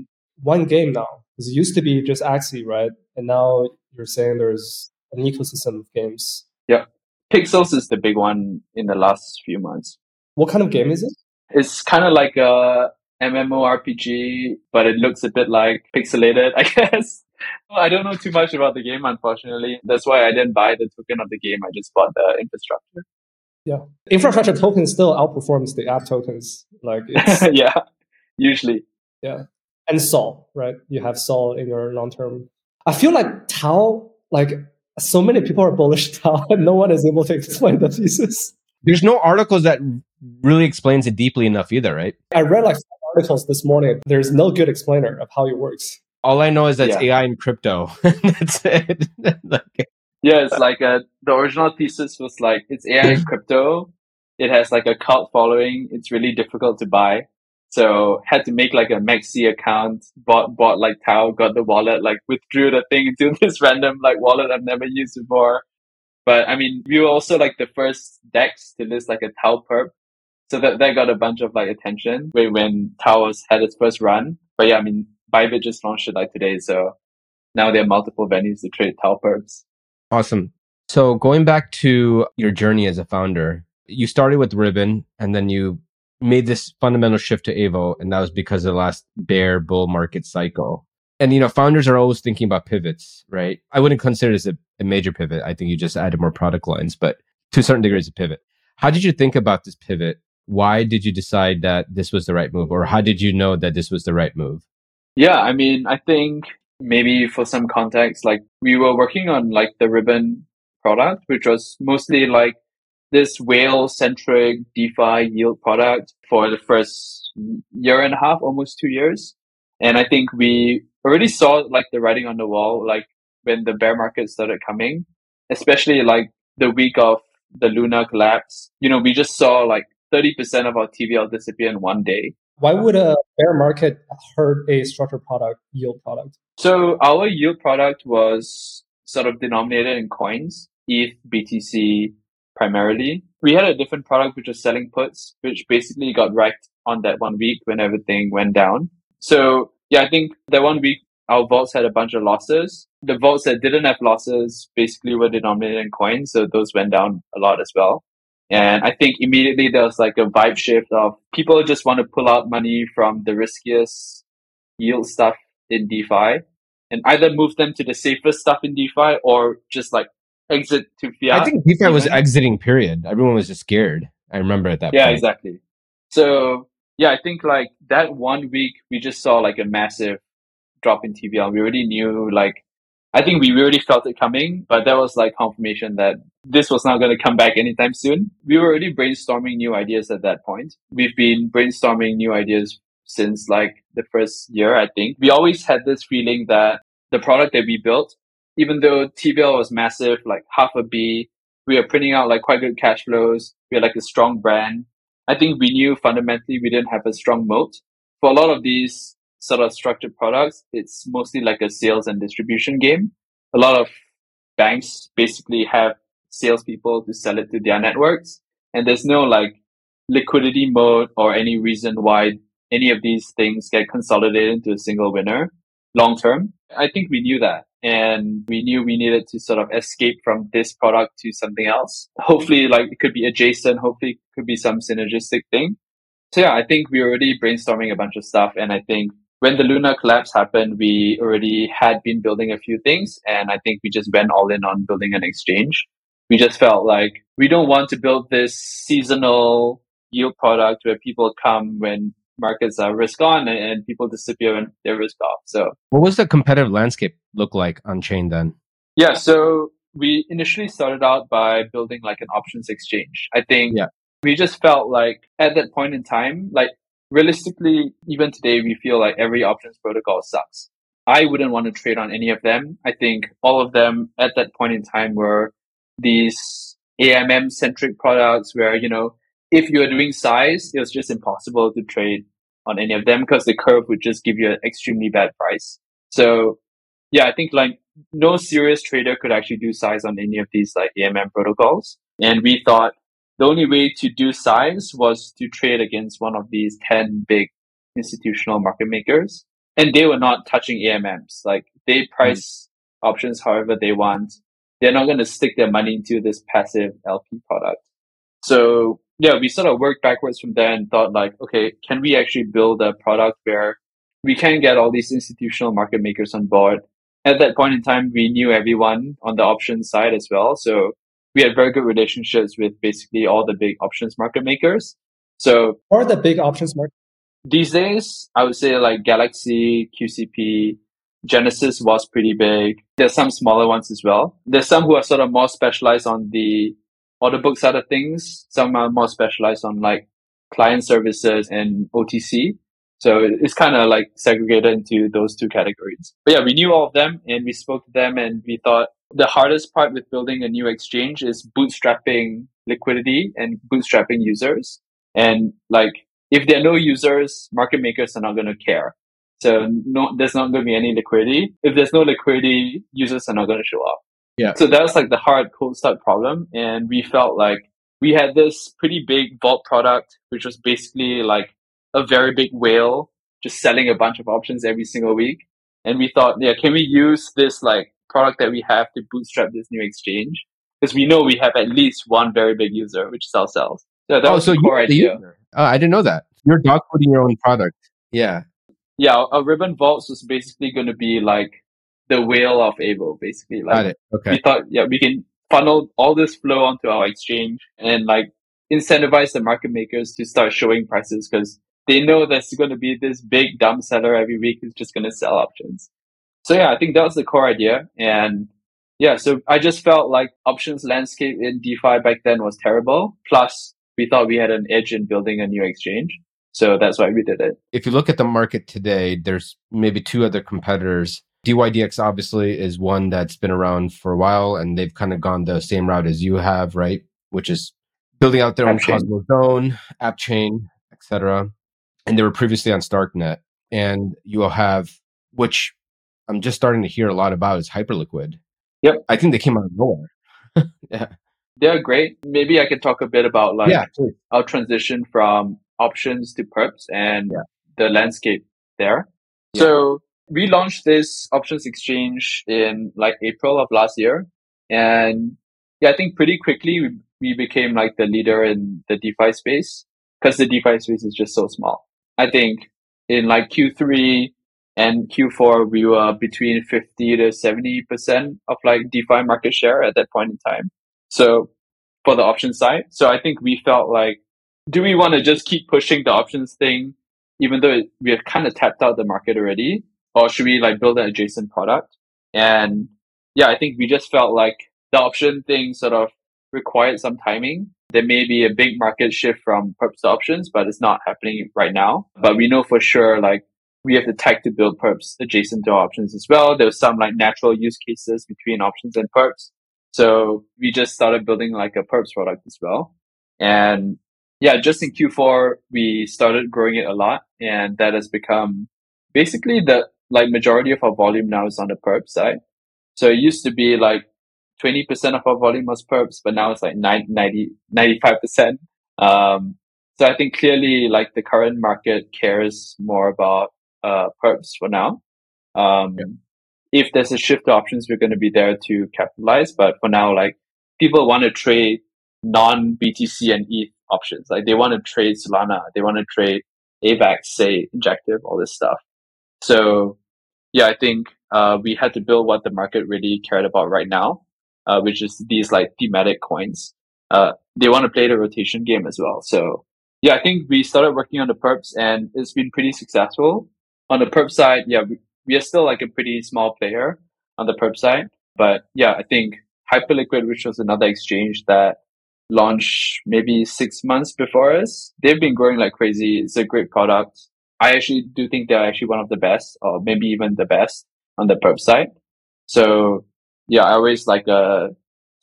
one game now. It used to be just Axie, right? And now you're saying there's an ecosystem of games. Yeah. Pixels is the big one in the last few months. What kind of game is it? It's kind of like a MMORPG, but it looks a bit like pixelated, I guess. Well, I don't know too much about the game, unfortunately. That's why I didn't buy the token of the game. I just bought the infrastructure. Yeah. Infrastructure token still outperforms the app tokens. Like it's... Yeah, usually. Yeah. And Sol, right? You have Sol in your long-term. I feel like Tau, like so many people are bullish Tau and no one is able to explain the thesis. There's no articles that really explains it deeply enough either, right? I read like five articles this morning. There's no good explainer of how it works. All I know is that's yeah. A I and crypto. That's it. Like, yeah, it's like a, the original thesis was like, it's A I and crypto. It has like a cult following. It's really difficult to buy. So had to make like a Maxi account, bought, bought like Tau, got the wallet, like withdrew the thing into this random like wallet I've never used before. But I mean, we were also like the first DEX to list like a Tau perp. So that, that got a bunch of like attention when, when Tau was, had its first run. But yeah, I mean, Bybit just launched it like today. So now there are multiple venues to trade Tau perps. Awesome. So going back to your journey as a founder, you started with Ribbon and then you made this fundamental shift to Aevo, and that was because of the last bear bull market cycle. And, you know, founders are always thinking about pivots, right? I wouldn't consider this a, a major pivot. I think you just added more product lines, but to a certain degree, it's a pivot. How did you think about this pivot? Why did you decide that this was the right move? Or how did you know that this was the right move? Yeah, I mean, I think maybe for some context, like we were working on like the Ribbon product, which was mostly like this whale-centric DeFi yield product for the first year and a half, almost two years. And I think we already saw like the writing on the wall, like when the bear market started coming, especially like the week of the Luna collapse. You know, we just saw like thirty percent of our T V L disappear in one day. Why would a bear market hurt a structured product, yield product? So our yield product was sort of denominated in coins, E T H, B T C, primarily. We had a different product, which was selling puts, which basically got wrecked on that one week when everything went down. So yeah, I think that one week, our vaults had a bunch of losses. The vaults that didn't have losses basically were denominated in coins. So those went down a lot as well. And I think immediately there was like a vibe shift of people just want to pull out money from the riskiest yield stuff in DeFi and either move them to the safest stuff in DeFi or just like exit to fiat. I think DeFi even. was exiting, period. Everyone was just scared. I remember at that yeah, point. Yeah, exactly. So yeah, I think like that one week, we just saw like a massive drop in T V L. We already knew, like, I think we already felt it coming, but that was like confirmation that this was not going to come back anytime soon. We were already brainstorming new ideas at that point. We've been brainstorming new ideas since like the first year, I think. We always had this feeling that the product that we built, even though T V L was massive, like half a B, we were printing out like quite good cash flows. We had like a strong brand. I think we knew fundamentally we didn't have a strong moat. For a lot of these sort of structured products, it's mostly like a sales and distribution game. A lot of banks basically have salespeople to sell it to their networks. And there's no like liquidity moat or any reason why any of these things get consolidated into a single winner long term. I think we knew that. And we knew we needed to sort of escape from this product to something else. Hopefully, like it could be adjacent. Hopefully, it could be some synergistic thing. So yeah, I think we were already brainstorming a bunch of stuff. And I think when the Luna collapse happened, we already had been building a few things, and I think we just went all in on building an exchange. We just felt like we don't want to build this seasonal yield product where people come when markets are risk on and, and people disappear when they're risk off. So what was the competitive landscape look like on chain then? Yeah, so we initially started out by building like an options exchange. I think yeah. we just felt like at that point in time, like realistically, even today, we feel like every options protocol sucks. I wouldn't want to trade on any of them. I think all of them at that point in time were these A M M-centric products where, you know, if you were doing size, it was just impossible to trade on any of them because the curve would just give you an extremely bad price. So, yeah, I think like no serious trader could actually do size on any of these like A M M protocols. And we thought, the only way to do size was to trade against one of these ten big institutional market makers. And they were not touching A M Ms. Like they price mm. options however they want. They're not going to stick their money into this passive L P product. So yeah, we sort of worked backwards from there and thought like, okay, can we actually build a product where we can get all these institutional market makers on board? At that point in time, we knew everyone on the options side as well. So we had very good relationships with basically all the big options market makers. So, or the big options market? These days, I would say like Galaxy, Q C P, Genesis was pretty big. There's some smaller ones as well. There's some who are sort of more specialized on the order book side of things. Some are more specialized on like client services and O T C. So it's kind of like segregated into those two categories. But yeah, we knew all of them and we spoke to them and we thought, the hardest part with building a new exchange is bootstrapping liquidity and bootstrapping users. And like, if there are no users, market makers are not going to care. So no, there's not going to be any liquidity. If there's no liquidity, users are not going to show up. Yeah. So that was like the hard cold start problem. And we felt like we had this pretty big vault product, which was basically like a very big whale, just selling a bunch of options every single week. And we thought, yeah, can we use this like product that we have to bootstrap this new exchange, because we know we have at least one very big user, which is ourselves. So that oh, was so the core idea. The oh, I didn't know that. You're dogfooding your own product. Yeah. Yeah, our, our Ribbon Vaults was basically going to be like the whale of Aevo, basically. Like, got it. Okay. We thought, yeah, we can funnel all this flow onto our exchange and like incentivize the market makers to start showing prices because they know there's going to be this big dumb seller every week who's just going to sell options. So yeah, I think that was the core idea. And yeah, so I just felt like options landscape in DeFi back then was terrible. Plus, we thought we had an edge in building a new exchange. So that's why we did it. If you look at the market today, there's maybe two other competitors. D Y D X obviously is one that's been around for a while and they've kind of gone the same route as you have, right? Which is building out their own Cosmos Zone, app chain, et cetera. And they were previously on Starknet. And you'll have, which I'm just starting to hear a lot about, is Hyperliquid. Yep. I think they came out of nowhere. Yeah. They're great. Maybe I could talk a bit about like yeah, our transition from options to perps and yeah. the landscape there. Yeah. So we launched this options exchange in like April of last year. And yeah, I think pretty quickly we, we became like the leader in the DeFi space because the DeFi space is just so small. I think in like Q three, and Q four, we were between fifty to seventy percent of like DeFi market share at that point in time. So for the options side. So I think we felt like, do we want to just keep pushing the options thing, even though it, we have kind of tapped out the market already? Or should we like build an adjacent product? And yeah, I think we just felt like the option thing sort of required some timing. There may be a big market shift from perps to options, but it's not happening right now. But we know for sure, like, we have the tech to build perps adjacent to our options as well. There was some like natural use cases between options and perps. So we just started building like a perps product as well. And yeah, just in Q four, we started growing it a lot. And that has become basically the like majority of our volume now is on the perps side. So it used to be like twenty percent of our volume was perps, but now it's like ninety, ninety, ninety-five percent. Um, so I think clearly like the current market cares more about Uh, perps for now. Um, yeah. If there's a shift to options, we're going to be there to capitalize. But for now, like people want to trade non-B T C and E T H options. Like they want to trade Solana, they want to trade A VAX, Sei, Injective, all this stuff. So yeah, I think uh, we had to build what the market really cared about right now, uh, which is these like thematic coins. Uh, they want to play the rotation game as well. So yeah, I think we started working on the perps and it's been pretty successful. On the perp side, yeah, we, we are still like a pretty small player on the perp side. But yeah, I think Hyperliquid, which was another exchange that launched maybe six months before us, they've been growing like crazy. It's a great product. I actually do think they're actually one of the best, or maybe even the best on the perp side. So yeah, I always like uh,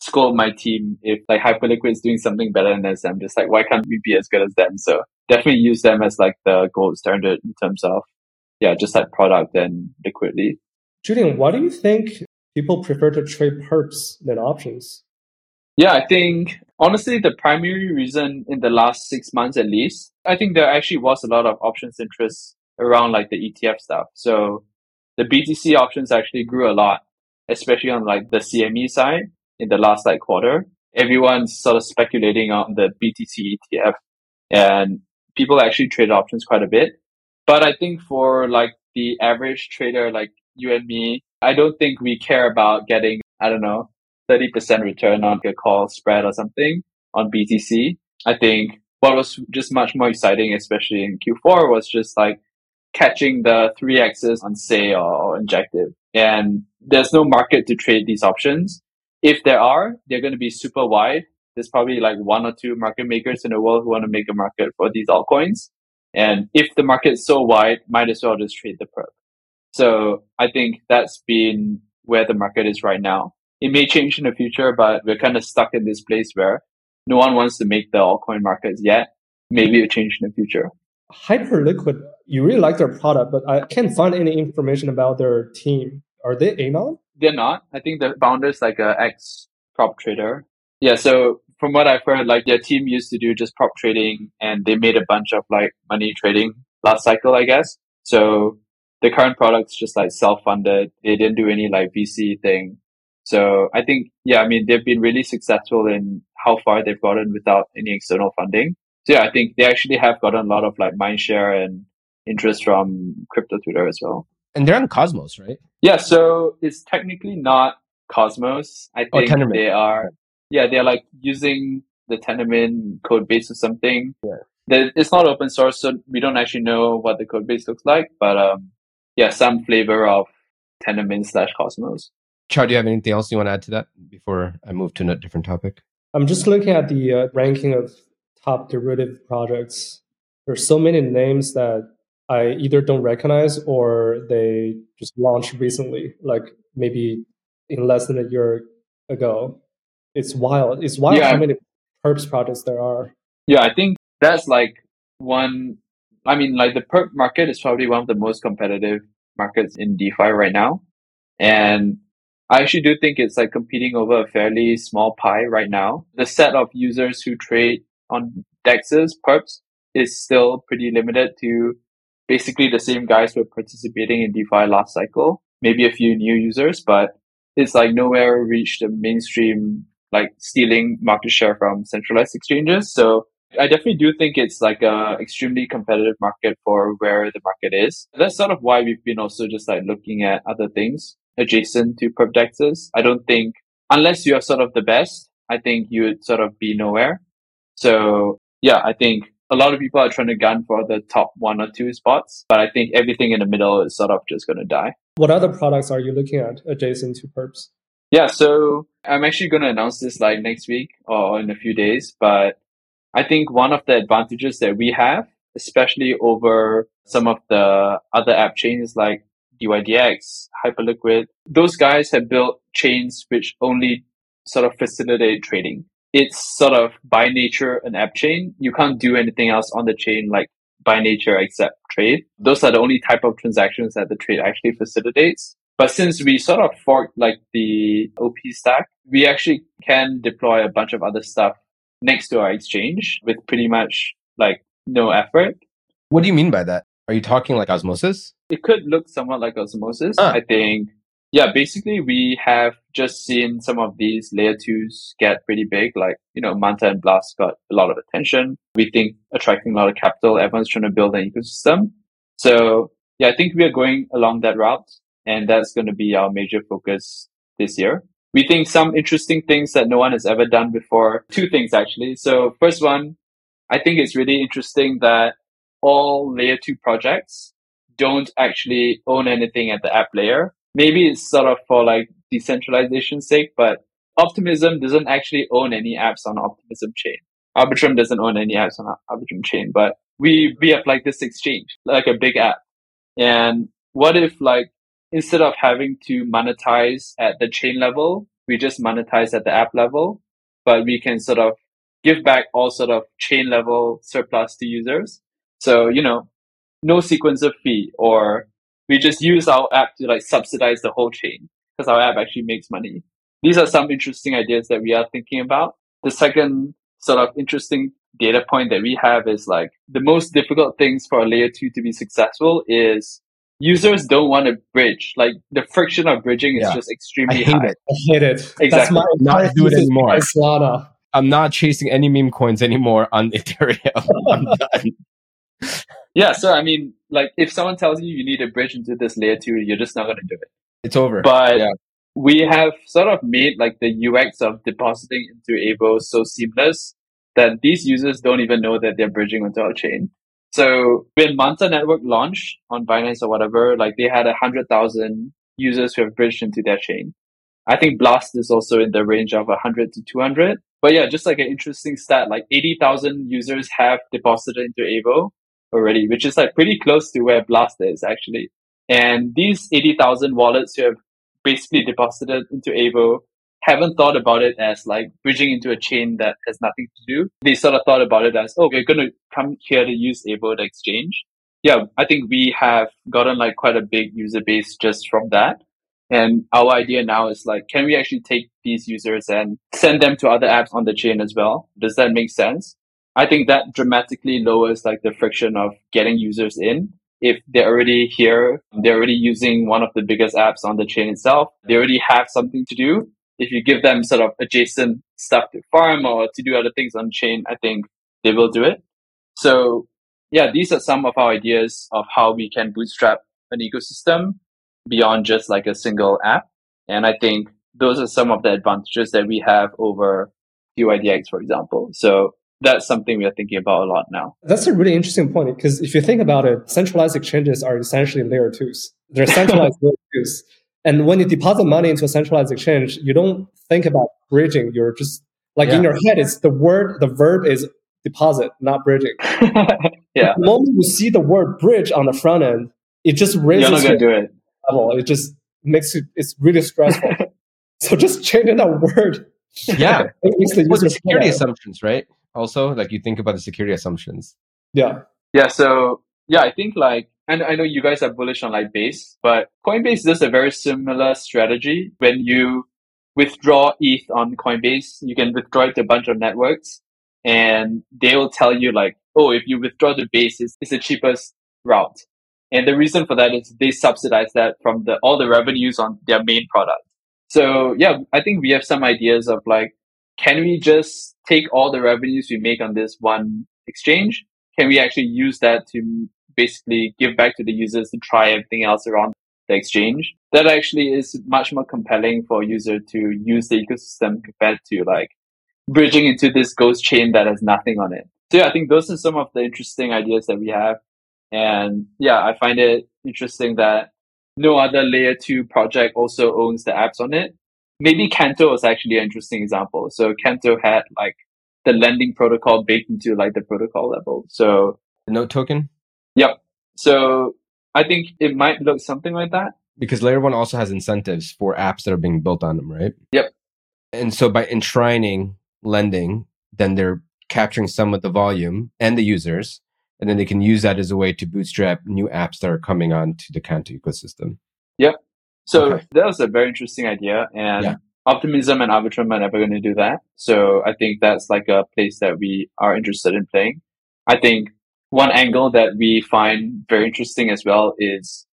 scold my team if like Hyperliquid is doing something better than us. I'm just like, why can't we be as good as them? So definitely use them as like the gold standard in terms of, yeah, just like product and liquidity. Julian, why do you think people prefer to trade perps than options? Yeah, I think honestly, the primary reason in the last six months, at least, I think there actually was a lot of options interest around like the E T F stuff. So the B T C options actually grew a lot, especially on like the C M E side in the last like quarter. Everyone's sort of speculating on the B T C E T F and people actually trade options quite a bit. But I think for like the average trader, like you and me, I don't think we care about getting, I don't know, thirty percent return on a call spread or something on B T C. I think what was just much more exciting, especially in Q four, was just like catching the three X's on Sei or Injective. And there's no market to trade these options. If there are, they're going to be super wide. There's probably like one or two market makers in the world who want to make a market for these altcoins. And if the market's so wide, might as well just trade the perp. So I think that's been where the market is right now. It may change in the future, but we're kind of stuck in this place where no one wants to make the altcoin markets yet. Maybe it'll change in the future. Hyperliquid, you really like their product, but I can't find any information about their team. Are they anon? They're not. I think the founder's like an ex-prop trader. Yeah, so from what I've heard, like their team used to do just prop trading and they made a bunch of like money trading last cycle, I guess. So the current product's just like self-funded. They didn't do any like V C thing. So I think, yeah, I mean, they've been really successful in how far they've gotten without any external funding. So yeah, I think they actually have gotten a lot of like mindshare and interest from crypto Twitter as well. And they're on Cosmos, right? Yeah, so it's technically not Cosmos. I think oh, they are, yeah, they're like using the Tendermint code base or something. Yeah. It's not open source, so we don't actually know what the code base looks like, but um, yeah, some flavor of Tendermint slash Cosmos. Chao, do you have anything else you want to add to that before I move to a different topic? I'm just looking at the uh, ranking of top derivative projects. There's so many names that I either don't recognize or they just launched recently, like maybe in less than a year ago. It's wild. It's wild yeah, how many perps projects there are. Yeah, I think that's like one. I mean, like the perp market is probably one of the most competitive markets in DeFi right now. And I actually do think it's like competing over a fairly small pie right now. The set of users who trade on D E Xs, perps, is still pretty limited to basically the same guys who were participating in DeFi last cycle. Maybe a few new users, but it's like nowhere reached the mainstream, like stealing market share from centralized exchanges. So I definitely do think it's like a extremely competitive market for where the market is. That's sort of why we've been also just like looking at other things adjacent to perp D E Xs. I don't think, unless you are sort of the best, I think you would sort of be nowhere. So yeah, I think a lot of people are trying to gun for the top one or two spots, but I think everything in the middle is sort of just going to die. What other products are you looking at adjacent to perps? Yeah, so I'm actually going to announce this like next week or in a few days, but I think one of the advantages that we have, especially over some of the other app chains like D Y D X, Hyperliquid, those guys have built chains which only sort of facilitate trading. It's sort of by nature an app chain. You can't do anything else on the chain like by nature except trade. Those are the only type of transactions that the trade actually facilitates. But since we sort of forked like the O P stack, we actually can deploy a bunch of other stuff next to our exchange with pretty much like no effort. What do you mean by that? Are you talking like osmosis? It could look somewhat like osmosis. Ah. I think, yeah, basically we have just seen some of these layer twos get pretty big. Like, you know, Manta and Blast got a lot of attention. We think attracting a lot of capital, everyone's trying to build an ecosystem. So yeah, I think we are going along that route, and that's going to be our major focus this year. We think some interesting things that no one has ever done before. Two things, actually. So first one, I think it's really interesting that all layer two projects don't actually own anything at the app layer. Maybe it's sort of for like decentralization's sake, but Optimism doesn't actually own any apps on Optimism chain. Arbitrum doesn't own any apps on Arbitrum chain, but we, we have like this exchange, like a big app. And what if like, instead of having to monetize at the chain level, we just monetize at the app level, but we can sort of give back all sort of chain level surplus to users. So, you know, no sequencer fee, or we just use our app to like subsidize the whole chain because our app actually makes money. These are some interesting ideas that we are thinking about. The second sort of interesting data point that we have is like the most difficult things for a layer two to be successful is users don't want to bridge. Like the friction of bridging is yeah. just extremely I hate high. It. I hate it. Exactly. That's my not do it anymore. Solana. I'm not chasing any meme coins anymore on Ethereum. I'm done. Yeah. So, I mean, like if someone tells you you need a bridge into this layer two, you're just not going to do it. It's over. But yeah. we have sort of made like the U X of depositing into Aevo so seamless that these users don't even know that they're bridging onto our chain. So when Manta Network launched on Binance or whatever, like they had one hundred thousand users who have bridged into their chain. I think Blast is also in the range of one hundred to two hundred. But yeah, just like an interesting stat, like eighty thousand users have deposited into Aevo already, which is like pretty close to where Blast is actually. And these eighty thousand wallets who have basically deposited into Aevo haven't thought about it as like bridging into a chain that has nothing to do. They sort of thought about it as, oh, we're going to come here to use Aevo to exchange. Yeah, I think we have gotten like quite a big user base just from that. And our idea now is like, can we actually take these users and send them to other apps on the chain as well? Does that make sense? I think that dramatically lowers like the friction of getting users in. If they're already here, they're already using one of the biggest apps on the chain itself. They already have something to do. If you give them sort of adjacent stuff to farm or to do other things on chain, I think they will do it. So yeah, these are some of our ideas of how we can bootstrap an ecosystem beyond just like a single app. And I think those are some of the advantages that we have over D Y D X, for example. So that's something we are thinking about a lot now. That's a really interesting point, because if you think about it, centralized exchanges are essentially layer twos. They're centralized layer twos. And when you deposit money into a centralized exchange, you don't think about bridging. You're just like yeah. in your head, it's the word, the verb is deposit, not bridging. yeah. The moment you see the word bridge on the front end, it just raises You're not gonna your do it. Level. It just makes it, it's really stressful. So just changing that word. Yeah. It makes the well, the security better. Assumptions, right? Also, like you think about the security assumptions. Yeah. Yeah. So, yeah, I think like, and I know you guys are bullish on like Base, but Coinbase does a very similar strategy. When you withdraw E T H on Coinbase, you can withdraw it to a bunch of networks and they will tell you like, oh, if you withdraw to Base, it's, it's the cheapest route. And the reason for that is they subsidize that from the all the revenues on their main product. So yeah, I think we have some ideas of like, can we just take all the revenues we make on this one exchange? Can we actually use that to basically give back to the users to try everything else around the exchange? That actually is much more compelling for a user to use the ecosystem compared to like bridging into this ghost chain that has nothing on it. So yeah, I think those are some of the interesting ideas that we have. And yeah, I find it interesting that no other layer two project also owns the apps on it. Maybe Canto is actually an interesting example. So Canto had like the lending protocol baked into like the protocol level. So no token? Yep. So I think it might look something like that. Because layer one also has incentives for apps that are being built on them, right? Yep. And so by enshrining lending, then they're capturing some of the volume and the users, and then they can use that as a way to bootstrap new apps that are coming onto the Canto ecosystem. Yep. So okay. that was a very interesting idea, and yeah. Optimism and Arbitrum are never going to do that. So I think that's like a place that we are interested in playing. I think one angle that we find very interesting as well is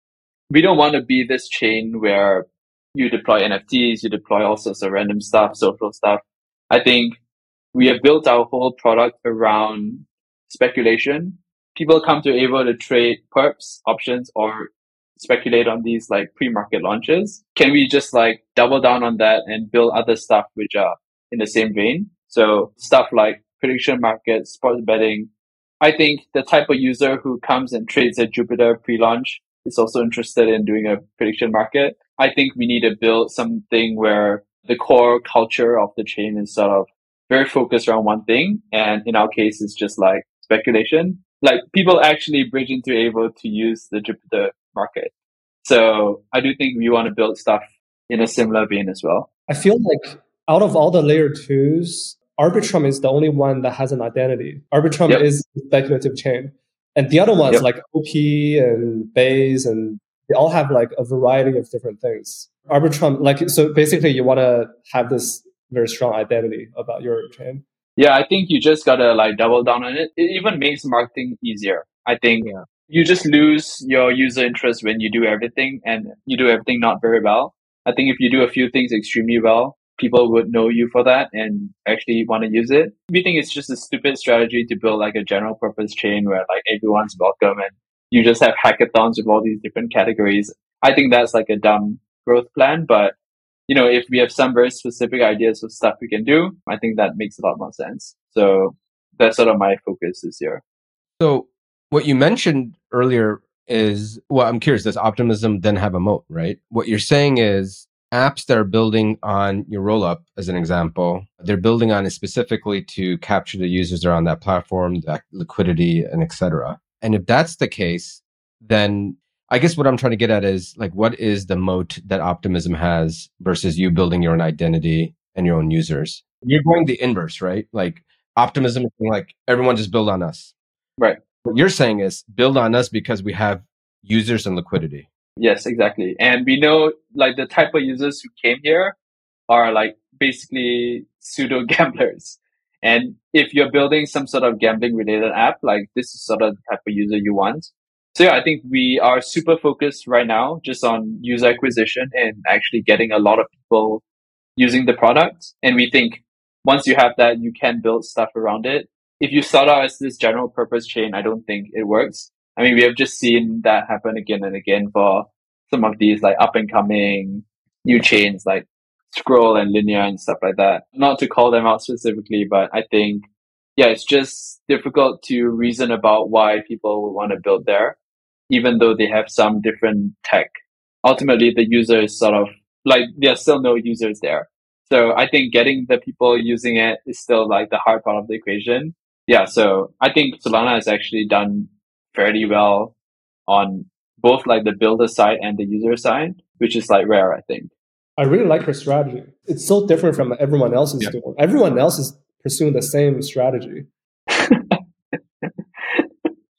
we don't want to be this chain where you deploy N F Ts, you deploy all sorts of random stuff, social stuff. I think we have built our whole product around speculation. People come to Aevo to trade perps, options, or speculate on these like pre-market launches? Can we just like double down on that and build other stuff which are in the same vein? So stuff like prediction markets, sports betting. I think the type of user who comes and trades at Jupiter pre-launch is also interested in doing a prediction market. I think we need to build something where the core culture of the chain is sort of very focused around one thing. And in our case, it's just like speculation. Like people actually bridge into Aevo to use the Jupiter market. So I do think we want to build stuff in a similar vein as well. I feel like out of all the layer twos, Arbitrum is the only one that has an identity. Arbitrum yep. is a speculative chain. And the other ones yep. like O P and Base, and they all have like a variety of different things. Arbitrum, like, so basically you want to have this very strong identity about your chain. Yeah, I think you just got to like double down on it. It even makes marketing easier. I think yeah. you just lose your user interest when you do everything and you do everything not very well. I think if you do a few things extremely well, people would know you for that and actually want to use it. We think it's just a stupid strategy to build like a general purpose chain where like everyone's welcome and you just have hackathons with all these different categories. I think that's like a dumb growth plan, but you know, if we have some very specific ideas of stuff we can do, I think that makes a lot more sense. So that's sort of my focus this year. So what you mentioned earlier is, well, I'm curious, does Optimism then have a moat, right? What you're saying is apps that are building on your rollup, as an example, they're building on it specifically to capture the users that are on that platform, that liquidity, and et cetera. And if that's the case, then I guess what I'm trying to get at is like, what is the moat that Optimism has versus you building your own identity and your own users? You're going the inverse, right? Like Optimism is like, everyone just build on us. Right. What you're saying is build on us because we have users and liquidity. Yes, exactly. And we know like the type of users who came here are like basically pseudo gamblers. And if you're building some sort of gambling related app, like this is sort of the type of user you want. So yeah, I think we are super focused right now just on user acquisition and actually getting a lot of people using the product. And we think once you have that, you can build stuff around it. If you start out as this general purpose chain, I don't think it works. I mean, we have just seen that happen again and again for some of these like up and coming new chains like Scroll and Linear and stuff like that. Not to call them out specifically, but I think, yeah, it's just difficult to reason about why people would want to build there, even though they have some different tech. Ultimately, the user is sort of like, there are still no users there. So I think getting the people using it is still like the hard part of the equation. Yeah. So I think Solana has actually done fairly well on both like the builder side and the user side, which is like rare, I think. I really like her strategy. It's so different from everyone else's yeah. doing. Everyone else is pursuing the same strategy.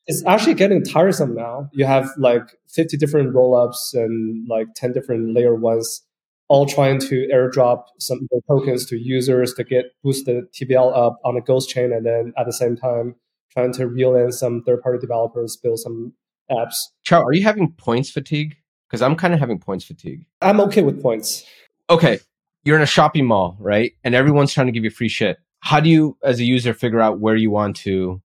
It's actually getting tiresome now. You have like fifty different rollups and like ten different layer ones, all trying to airdrop some tokens to users to get boost the T B L up on a ghost chain, and then at the same time trying to reel in some third-party developers, build some apps. Chao, are you having points fatigue? Because I'm kind of having points fatigue. I'm okay with points. Okay, you're in a shopping mall, right? And everyone's trying to give you free shit. How do you, as a user, figure out where you want to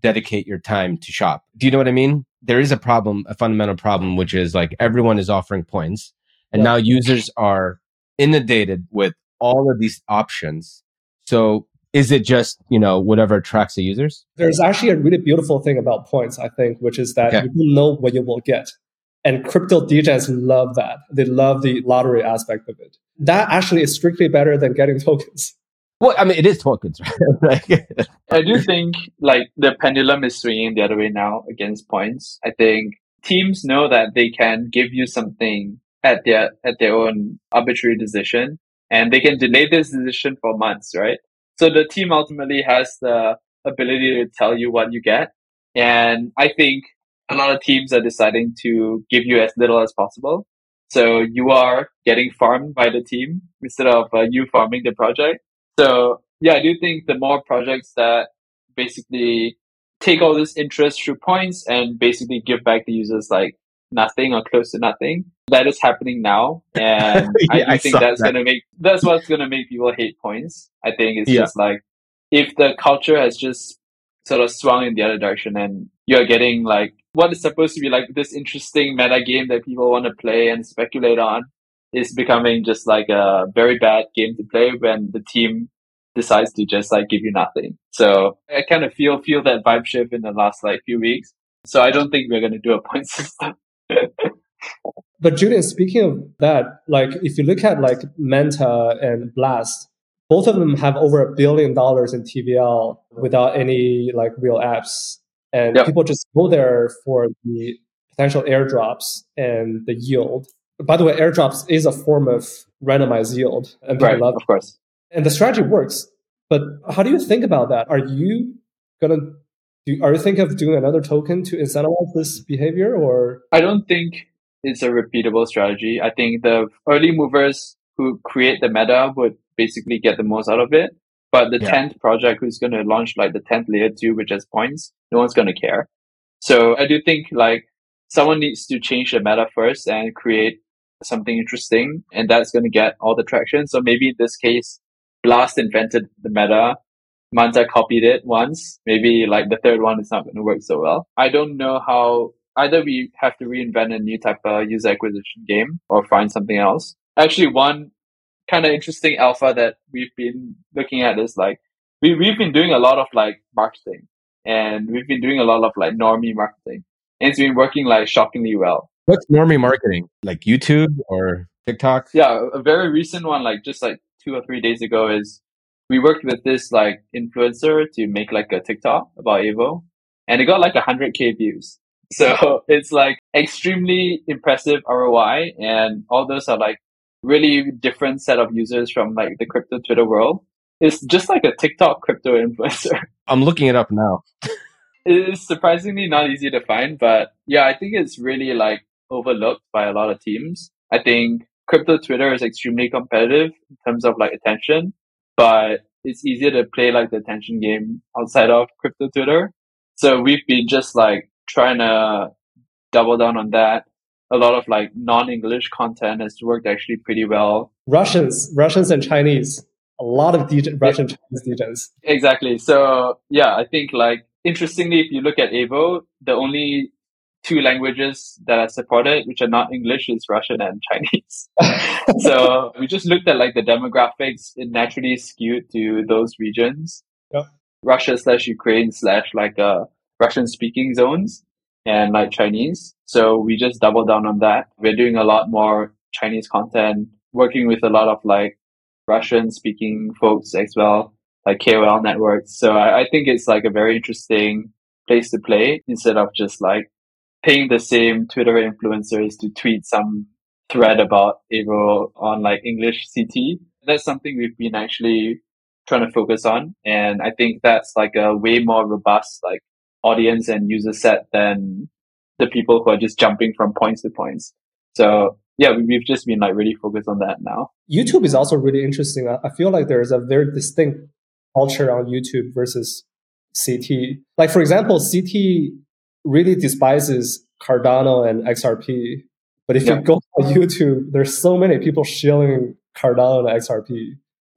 dedicate your time to shop? Do you know what I mean? There is a problem, a fundamental problem, which is like everyone is offering points. And yeah. now users are inundated with all of these options. So is it just, you know, whatever attracts the users? There's actually a really beautiful thing about points, I think, which is that okay. you don't know what you will get. And crypto D Js love that. They love the lottery aspect of it. That actually is strictly better than getting tokens. Well, I mean, it is tokens, right? Like, I do think like the pendulum is swinging the other way now against points. I think teams know that they can give you something at their at their own arbitrary decision, and they can delay this decision for months, right? So the team ultimately has the ability to tell you what you get. And I think a lot of teams are deciding to give you as little as possible. So you are getting farmed by the team instead of uh, you farming the project. So yeah, I do think the more projects that basically take all this interest through points and basically give back the users like nothing or close to nothing, that is happening now. And yeah, I, I think that's that. gonna make that's what's gonna make people hate points. I think it's yeah. just like if the culture has just sort of swung in the other direction, and you're getting like what is supposed to be like this interesting meta game that people want to play and speculate on is becoming just like a very bad game to play when the team decides to just like give you nothing. So I kind of feel feel that vibe shift in the last like few weeks. So I don't think we're going to do a point system. But Julian, speaking of that, like if you look at like Manta and Blast, both of them have over a billion dollars in T V L without any like real apps. And yep. people just go there for the potential airdrops and the yield. By the way, airdrops is a form of randomized yield. And people right, love of course. It. And the strategy works. But how do you think about that? Are you going to do, are you thinking of doing another token to incentivize this behavior? Or I don't think it's a repeatable strategy. I think the early movers who create the meta would basically get the most out of it. But the yeah. tenth project who's going to launch like the tenth layer two, which has points, no one's going to care. So I do think like someone needs to change the meta first and create something interesting. And that's going to get all the traction. So maybe in this case, Blast invented the meta. Manta copied it once. Maybe like the third one is not going to work so well. I don't know how either we have to reinvent a new type of user acquisition game or find something else. Actually, one kind of interesting alpha that we've been looking at is like we we've been doing a lot of like marketing, and we've been doing a lot of like normie marketing, and it's been working like shockingly well. What's normie marketing? Like YouTube or TikTok? Yeah, a very recent one, like just like two or three days ago, is we worked with this like influencer to make like a TikTok about Aevo, and it got like a hundred k views. So it's like extremely impressive R O I, and all those are like really different set of users from like the crypto Twitter world. It's just like a TikTok crypto influencer. I'm looking it up now. It's surprisingly not easy to find, but yeah, I think it's really like overlooked by a lot of teams. I think crypto Twitter is extremely competitive in terms of like attention, but it's easier to play like the attention game outside of crypto Twitter. So we've been just like trying to double down on that. A lot of like non-English content has worked actually pretty well. Russians, Russians and Chinese. A lot of D J, Russian yeah. Chinese D Js. Exactly. So yeah, I think like interestingly, if you look at Aevo, the only two languages that are supported, which are not English, is Russian and Chinese. So we just looked at like the demographics. It naturally skewed to those regions. Yeah. Russia slash Ukraine slash like uh, Russian speaking zones. And like Chinese. So we just double down on that. We're doing a lot more Chinese content, working with a lot of like Russian speaking folks as well, like K O L networks. So I, I think it's like a very interesting place to play instead of just like paying the same Twitter influencers to tweet some thread about Aevo on like English C T. That's something we've been actually trying to focus on. And I think that's like a way more robust, like audience and user set than the people who are just jumping from points to points. So yeah, we've just been like really focused on that now. YouTube is also really interesting. I feel like there is a very distinct culture on YouTube versus C T. Like for example, C T really despises Cardano and X R P. But if yeah. you go on YouTube, there's so many people shilling Cardano and X R P.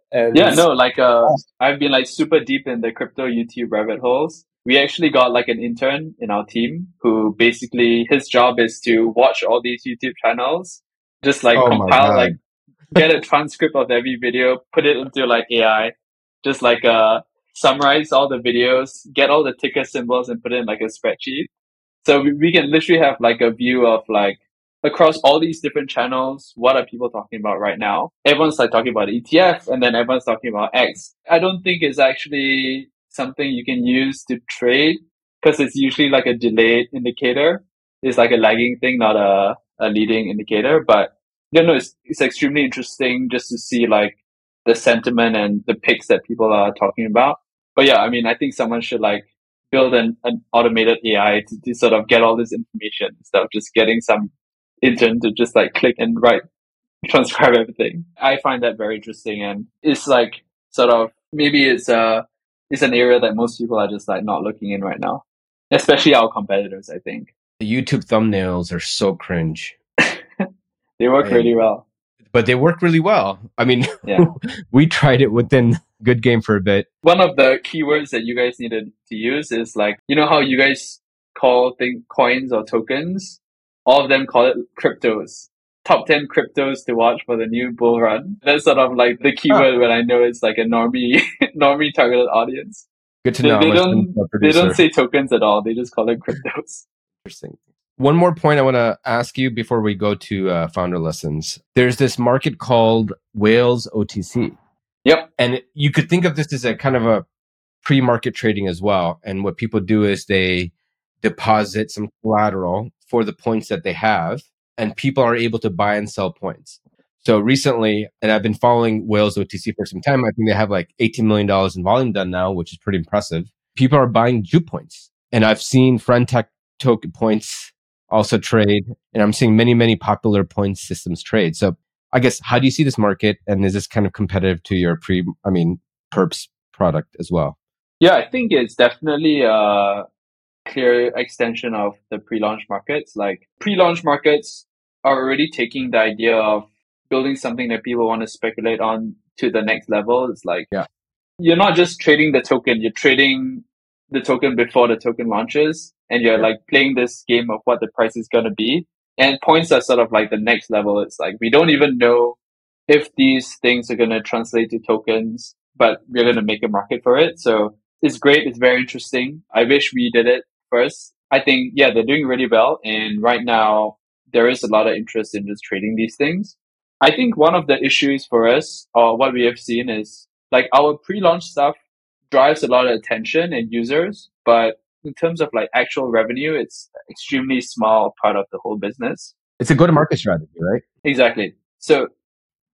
And yeah, no, like uh, I've been like super deep in the crypto YouTube rabbit holes. We actually got like an intern in our team who basically his job is to watch all these YouTube channels, just like oh compile, like get a transcript of every video, put it into like A I, just like uh summarize all the videos, get all the ticker symbols and put it in like a spreadsheet. So we, we can literally have like a view of like across all these different channels, what are people talking about right now? Everyone's like talking about E T F and then everyone's talking about X. I don't think it's actually something you can use to trade because it's usually like a delayed indicator. It's like a lagging thing, not a, a leading indicator. But you know, it's, it's extremely interesting just to see like the sentiment and the picks that people are talking about. But yeah, I mean, I think someone should like build an, an automated A I to, to sort of get all this information instead of just getting some intern to just like click and write, transcribe everything. I find that very interesting. And it's like sort of, maybe it's a, uh, it's an area that most people are just like not looking in right now, especially our competitors, I think. The YouTube thumbnails are so cringe. They work and, really well. But they work really well. I mean, yeah. We tried it within Good Game for a bit. One of the keywords that you guys needed to use is like, you know how you guys call things coins or tokens? All of them call it cryptos. Top ten cryptos to watch for the new bull run. That's sort of like the keyword oh. when I know it's like a normie, normie targeted audience. Good to know. They, they, don't, they don't say tokens at all. They just call it cryptos. Interesting. One more point I want to ask you before we go to uh, founder lessons. There's this market called whales O T C. Yep. And you could think of this as a kind of a pre-market trading as well. And what people do is they deposit some collateral for the points that they have, and people are able to buy and sell points. So recently, and I've been following whales O T C for some time, I think they have like eighteen million dollars in volume done now, which is pretty impressive. People are buying Jupe points. And I've seen Frentech token points also trade, and I'm seeing many, many popular point systems trade. So I guess, how do you see this market? And is this kind of competitive to your pre, I mean, perps product as well? Yeah, I think it's definitely a clear extension of the pre-launch markets. Like pre-launch markets are already taking the idea of building something that people want to speculate on to the next level. It's like, yeah, you're not just trading the token, you're trading the token before the token launches. And you're like playing this game of what the price is going to be. And points are sort of like the next level. It's like, we don't even know if these things are going to translate to tokens, but we're going to make a market for it. So it's great. It's very interesting. I wish we did it first. I think, yeah, they're doing really well. And right now, there is a lot of interest in just trading these things. I think one of the issues for us, or what we have seen, is like our pre-launch stuff drives a lot of attention and users, but in terms of like actual revenue, it's extremely small part of the whole business. It's a go-to-market strategy, right? Exactly. So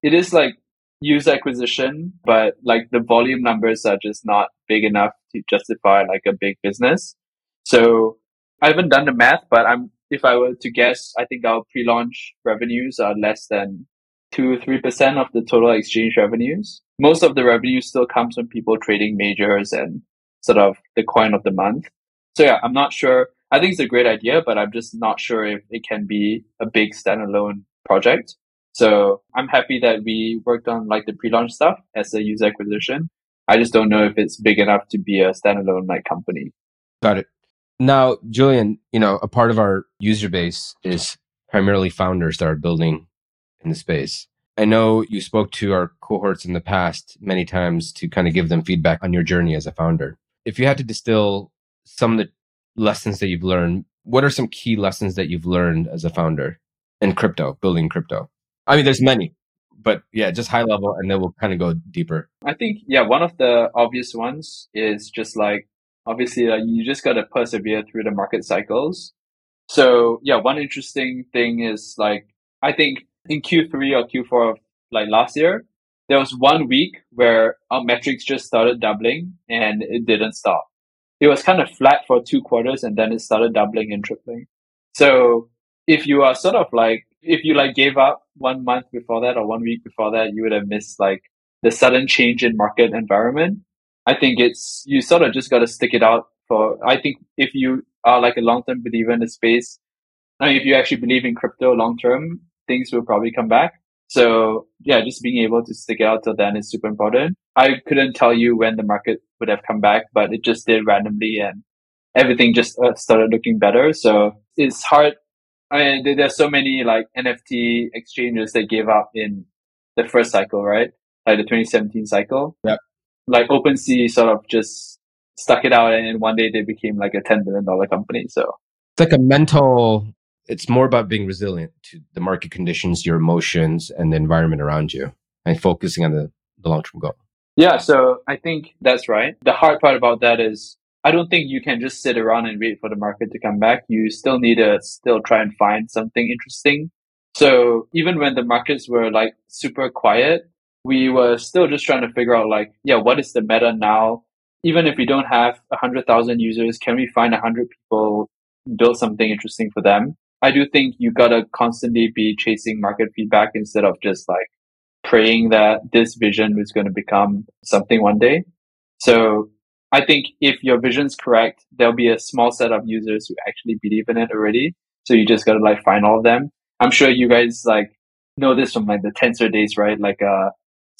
it is like user acquisition, but like the volume numbers are just not big enough to justify like a big business. So I haven't done the math, but I'm if I were to guess, I think our pre-launch revenues are less than two to three percent of the total exchange revenues. Most of the revenue still comes from people trading majors and sort of the coin of the month. So yeah, I'm not sure. I think it's a great idea, but I'm just not sure if it can be a big standalone project. So I'm happy that we worked on like the pre-launch stuff as a user acquisition. I just don't know if it's big enough to be a standalone like company. Got it. Now, Julian, you know, a part of our user base is primarily founders that are building in the space. I know you spoke to our cohorts in the past many times to kind of give them feedback on your journey as a founder. If you had to distill some of the lessons that you've learned, what are some key lessons that you've learned as a founder in crypto, building crypto? I mean, there's many, but yeah, just high level, and then we'll kind of go deeper. I think, yeah, one of the obvious ones is just like, obviously, like, you just got to persevere through the market cycles. So yeah, one interesting thing is like, I think in Q three or Q four of like last year, there was one week where our metrics just started doubling and it didn't stop. It was kind of flat for two quarters and then it started doubling and tripling. So if you are sort of like, if you like gave up one month before that or one week before that, you would have missed like the sudden change in market environment. I think it's, you sort of just got to stick it out for, I think if you are like a long-term believer in the space, I mean, if you actually believe in crypto long-term, things will probably come back. So yeah, just being able to stick it out till then is super important. I couldn't tell you when the market would have come back, but it just did randomly and everything just started looking better. So it's hard. I mean, there's so many like N F T exchanges that gave up in the first cycle, right? Like the twenty seventeen cycle. Yeah. Like OpenSea sort of just stuck it out and one day they became like a ten billion dollars company. So it's like a mental... It's more about being resilient to the market conditions, your emotions, and the environment around you, and focusing on the, the long-term goal. Yeah, so I think that's right. The hard part about that is I don't think you can just sit around and wait for the market to come back. You still need to still try and find something interesting. So even when the markets were like super quiet, we were still just trying to figure out like, yeah, what is the meta now? Even if we don't have one hundred thousand users, can we find one hundred people, build something interesting for them? I do think you gotta constantly be chasing market feedback instead of just like praying that this vision is going to become something one day. So I think if your vision's correct, there'll be a small set of users who actually believe in it already. So you just gotta like find all of them. I'm sure you guys like know this from like the Tensor days, right? Like uh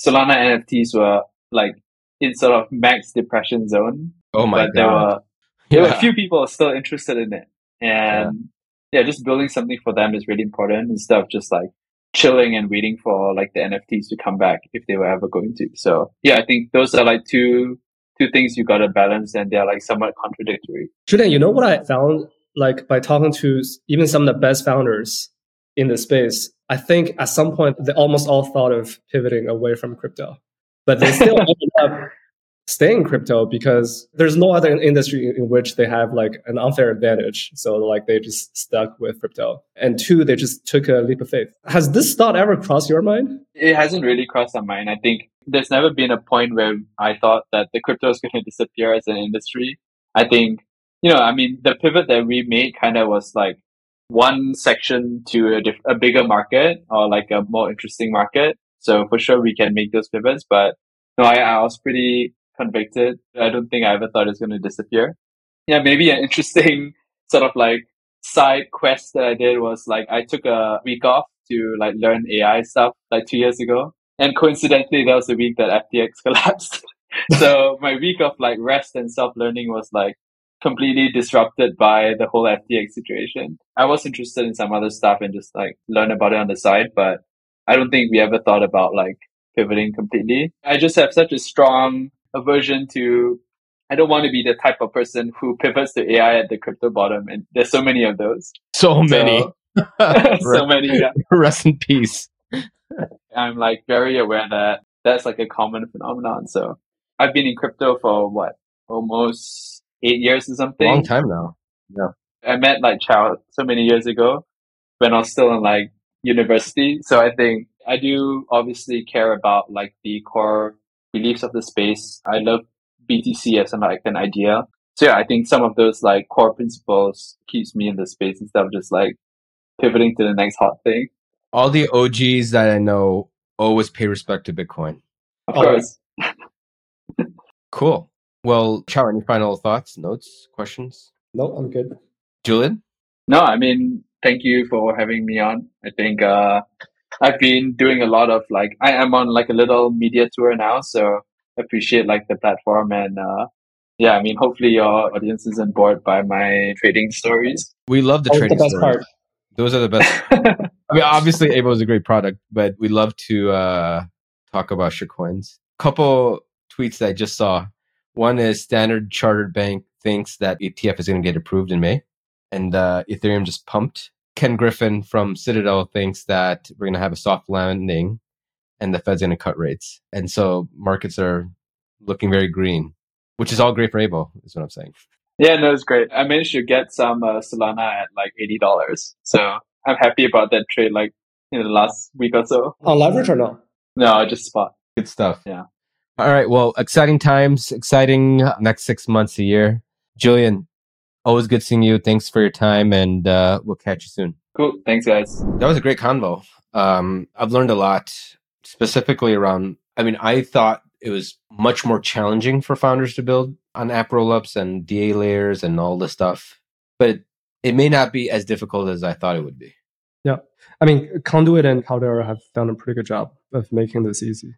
Solana N F Ts were like in sort of max depression zone. Oh my but God. There were, there yeah. were a few people still interested in it. And yeah. yeah, just building something for them is really important instead of just like chilling and waiting for like the N F Ts to come back if they were ever going to. So yeah, I think those are like two two things you got to balance, and they're like somewhat contradictory. Julian, you know what I found like by talking to even some of the best founders in the space? I think at some point they almost all thought of pivoting away from crypto, but they still ended up staying crypto because there's no other industry in which they have like an unfair advantage. So like they just stuck with crypto. And two, they just took a leap of faith. Has this thought ever crossed your mind? It hasn't really crossed my mind. I think there's never been a point where I thought that the crypto is going to disappear as an industry. I think, you know, I mean, the pivot that we made kind of was like one section to a, diff- a bigger market or like a more interesting market. So for sure we can make those pivots, but no, I, I was pretty convicted. I don't think I ever thought it's going to disappear. Yeah, maybe an interesting sort of like side quest that I did was like I took a week off to like learn A I stuff like two years ago. And coincidentally, that was the week that F T X collapsed. So my week of like rest and self-learning was like completely disrupted by the whole F T X situation. I was interested in some other stuff and just like learn about it on the side, but I don't think we ever thought about like pivoting completely. I just have such a strong aversion to, I don't want to be the type of person who pivots to A I at the crypto bottom. And there's so many of those. So many. So, so many. Yeah. Rest in peace. I'm like very aware that that's like a common phenomenon. So I've been in crypto for what, almost eight years or something. Long time now. Yeah. I met like Chao so many years ago when I was still in like university. So I think I do obviously care about like the core beliefs of the space. I love B T C as an, like an idea. So yeah, I think some of those like core principles keeps me in the space instead of just like pivoting to the next hot thing. All the O Gs that I know always pay respect to Bitcoin. Of course. Cool. Well, Chao, any final thoughts, notes, questions? No, I'm good. Julian? No, I mean, thank you for having me on. I think uh, I've been doing a lot of like, I am on like a little media tour now, so appreciate like the platform. And uh, yeah, I mean, hopefully your audience isn't bored by my trading stories. We love the That's trading the best stories. Part. Those are the best. I mean, obviously, Aevo is a great product, but we love to uh, talk about shitcoins. Couple tweets that I just saw. One is Standard Chartered Bank thinks that E T F is going to get approved in May, and uh, Ethereum just pumped. Ken Griffin from Citadel thinks that we're going to have a soft landing and the Fed's going to cut rates. And so markets are looking very green, which is all great for Aevo, is what I'm saying. Yeah, no, it's great. I managed to get some uh, Solana at like eighty dollars. So I'm happy about that trade like in the last week or so. On leverage or no? No, just spot. Good stuff. Yeah. All right. Well, exciting times, exciting next six months, a year. Julian, always good seeing you. Thanks for your time, and uh, we'll catch you soon. Cool. Thanks, guys. That was a great convo. Um, I've learned a lot specifically around, I mean, I thought it was much more challenging for founders to build on app rollups and D A layers and all this stuff, but it, it may not be as difficult as I thought it would be. Yeah. I mean, Conduit and Caldera have done a pretty good job of making this easy.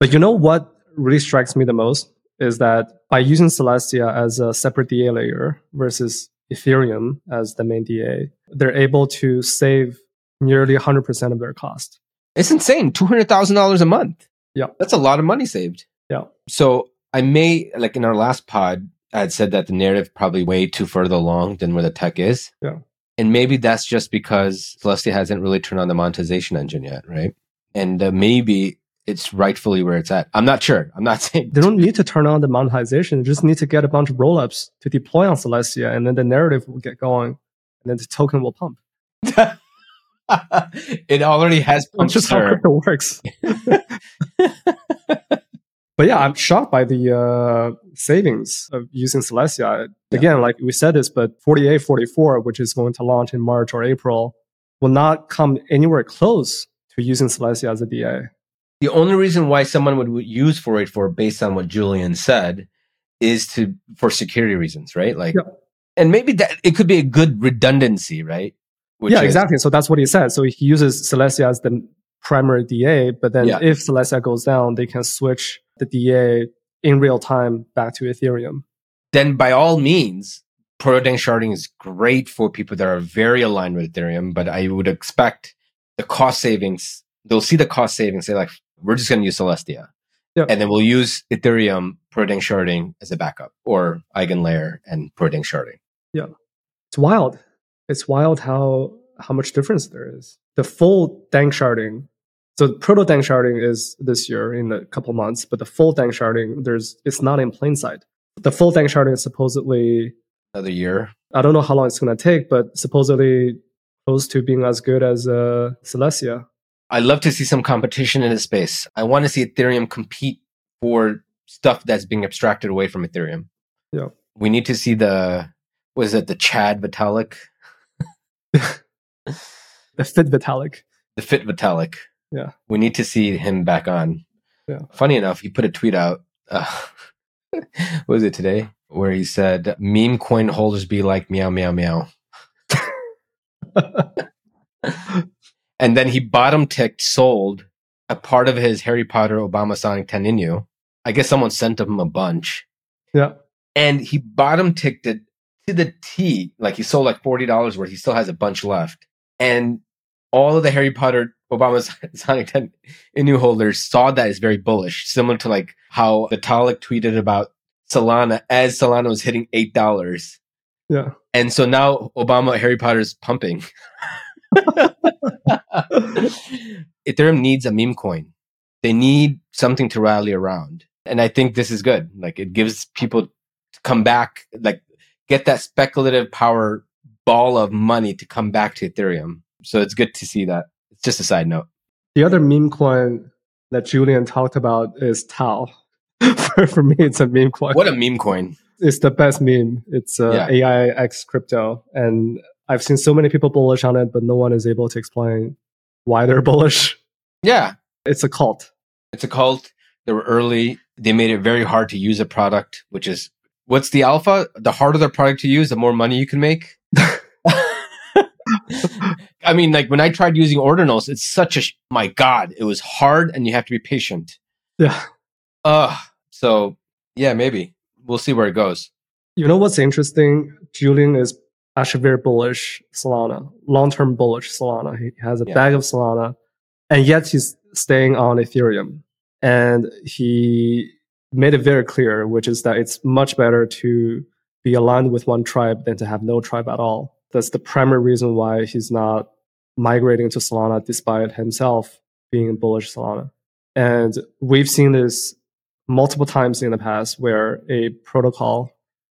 But you know what really strikes me the most is that by using Celestia as a separate D A layer versus Ethereum as the main D A, they're able to save nearly one hundred percent of their cost. It's insane. two hundred thousand dollars a month. Yeah. That's a lot of money saved. Yeah. So I may, like in our last pod, I had said that the narrative probably way too further along than where the tech is. Yeah. And maybe that's just because Celestia hasn't really turned on the monetization engine yet, right? And uh, maybe it's rightfully where it's at. I'm not sure. I'm not saying... They don't need to turn on the monetization. They just need to get a bunch of rollups to deploy on Celestia, and then the narrative will get going, and then the token will pump. It already has pumped, That's just sir. How crypto works. But yeah, I'm shocked by the uh, savings of using Celestia. Again, yeah. like we said this, but forty-eight forty-four, which is going to launch in March or April, will not come anywhere close to using Celestia as a D A. The only reason why someone would use four eighty-four based on what Julian said is to for security reasons, right? Like, yeah. And maybe that it could be a good redundancy, right? Which yeah, is, exactly. So that's what he said. So he uses Celestia as the primary D A, but then yeah. if Celestia goes down, they can switch the D A in real time back to Ethereum. Then by all means, Proto-Dank sharding is great for people that are very aligned with Ethereum, but I would expect the cost savings, they'll see the cost savings, say like, we're just going to use Celestia. Yep. And then we'll use Ethereum Proto-Dank sharding as a backup, or EigenLayer and Proto-Dank sharding. Yeah. It's wild. It's wild how how much difference there is. The full Dank sharding, so Proto-Dank sharding is this year in a couple months, but the full Dank sharding, there's it's not in plain sight. The full Dank sharding is supposedly another year. I don't know how long it's going to take, but supposedly close to being as good as uh, Celestia. I'd love to see some competition in this space. I want to see Ethereum compete for stuff that's being abstracted away from Ethereum. Yeah, we need to see the what is it the Chad Vitalik, the Fit Vitalik, the Fit Vitalik. Yeah, we need to see him back on. Yeah, funny enough, he put a tweet out. Uh, what was it today? Where he said, "Meme coin holders be like meow meow meow." And then he bottom ticked, sold a part of his Harry Potter Obama Sonic Tenninyu. I guess someone sent him a bunch. Yeah. And he bottom ticked it to the T. Like he sold like forty dollars worth. He still has a bunch left. And all of the Harry Potter Obama Sonic Tenninyu holders saw that as very bullish, similar to like how Vitalik tweeted about Solana as Solana was hitting eight dollars. Yeah. And so now Obama Harry Potter is pumping. Ethereum needs a meme coin. They need something to rally around, and I think this is good. Like it gives people to come back, like get that speculative power ball of money to come back to Ethereum. So it's good to see that. It's just a side note. The other meme coin that Julian talked about is Tau. for, for me, it's a meme coin. What a meme coin! It's the best meme. It's uh, yeah. A I X crypto, and I've seen so many people bullish on it, but no one is able to explain why they're bullish. Yeah. It's a cult. It's a cult. They were early. They made it very hard to use a product, which is, what's the alpha? The harder the product to use, the more money you can make. I mean, like when I tried using ordinals, it's such a, my God, it was hard and you have to be patient. Yeah. Uh, so yeah, maybe. We'll see where it goes. You know what's interesting? Julian is actually very bullish Solana, long-term bullish Solana. He has a yeah. bag of Solana, and yet he's staying on Ethereum. And he made it very clear, which is that it's much better to be aligned with one tribe than to have no tribe at all. That's the primary reason why he's not migrating to Solana, despite himself being in bullish Solana. And we've seen this multiple times in the past where a protocol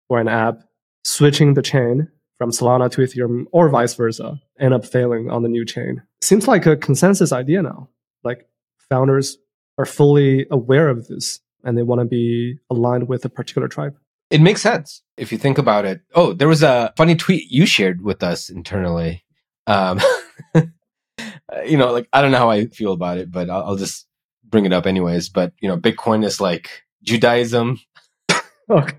or an app switching the chain from Solana to Ethereum or vice versa, end up failing on the new chain. Seems like a consensus idea now. Like founders are fully aware of this and they want to be aligned with a particular tribe. It makes sense if you think about it. Oh, there was a funny tweet you shared with us internally. Um, you know, like, I don't know how I feel about it, but I'll, I'll just bring it up anyways. But, you know, Bitcoin is like Judaism. Okay.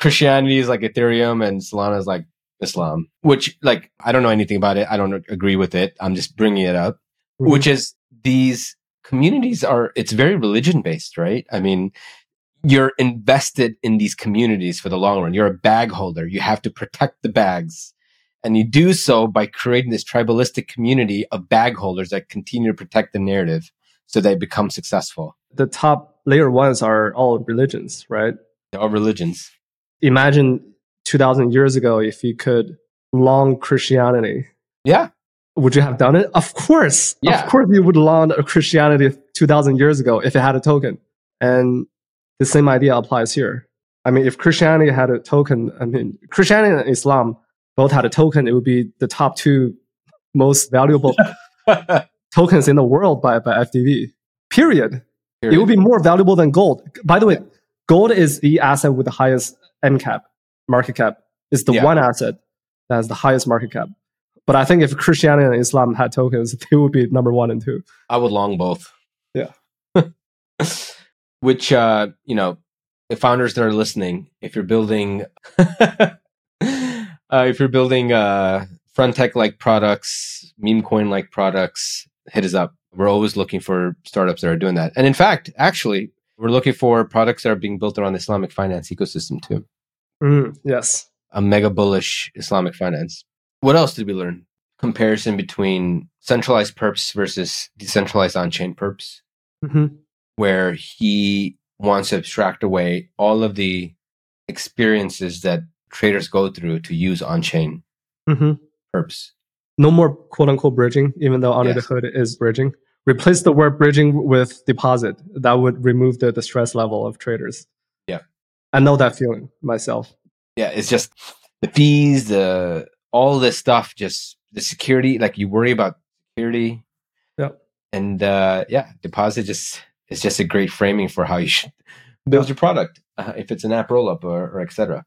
Christianity is like Ethereum and Solana is like Islam, which like, I don't know anything about it. I don't agree with it. I'm just bringing it up, mm-hmm. which is these communities are, it's very religion based, right? I mean, you're invested in these communities for the long run. You're a bag holder. You have to protect the bags. And you do so by creating this tribalistic community of bag holders that continue to protect the narrative so they become successful. The top layer ones are all religions, right? They're all religions. Imagine two thousand years ago, if you could long Christianity. Yeah. Would you have done it? Of course. Yeah. Of course you would long Christianity two thousand years ago if it had a token. And the same idea applies here. I mean, if Christianity had a token, I mean, Christianity and Islam both had a token, it would be the top two most valuable tokens in the world by, by F D V. Period. Period. It would be more valuable than gold. By the way, yeah. Gold is the asset with the highest M cap, market cap, is the yeah. one asset that has the highest market cap. But I think if Christianity and Islam had tokens, they would be number one and two. I would long both. Yeah. Which, uh, you know, the founders that are listening, if you're building, uh, if you're building uh, front tech-like products, meme coin-like products, hit us up. We're always looking for startups that are doing that. And in fact, actually, We're looking for products that are being built around the Islamic finance ecosystem too. Mm, yes. I'm mega bullish Islamic finance. What else did we learn? Comparison between centralized perps versus decentralized on-chain perps, mm-hmm. where he wants to abstract away all of the experiences that traders go through to use on-chain mm-hmm. perps. No more quote-unquote bridging, even though under yes. the hood is bridging. Replace the word bridging with deposit. That would remove the, the stress level of traders. Yeah. I know that feeling myself. Yeah, it's just the fees, the all this stuff, just the security, like you worry about security. Yeah. And uh, yeah, deposit just is just a great framing for how you should build your product, uh, if it's an app rollup or, or et cetera.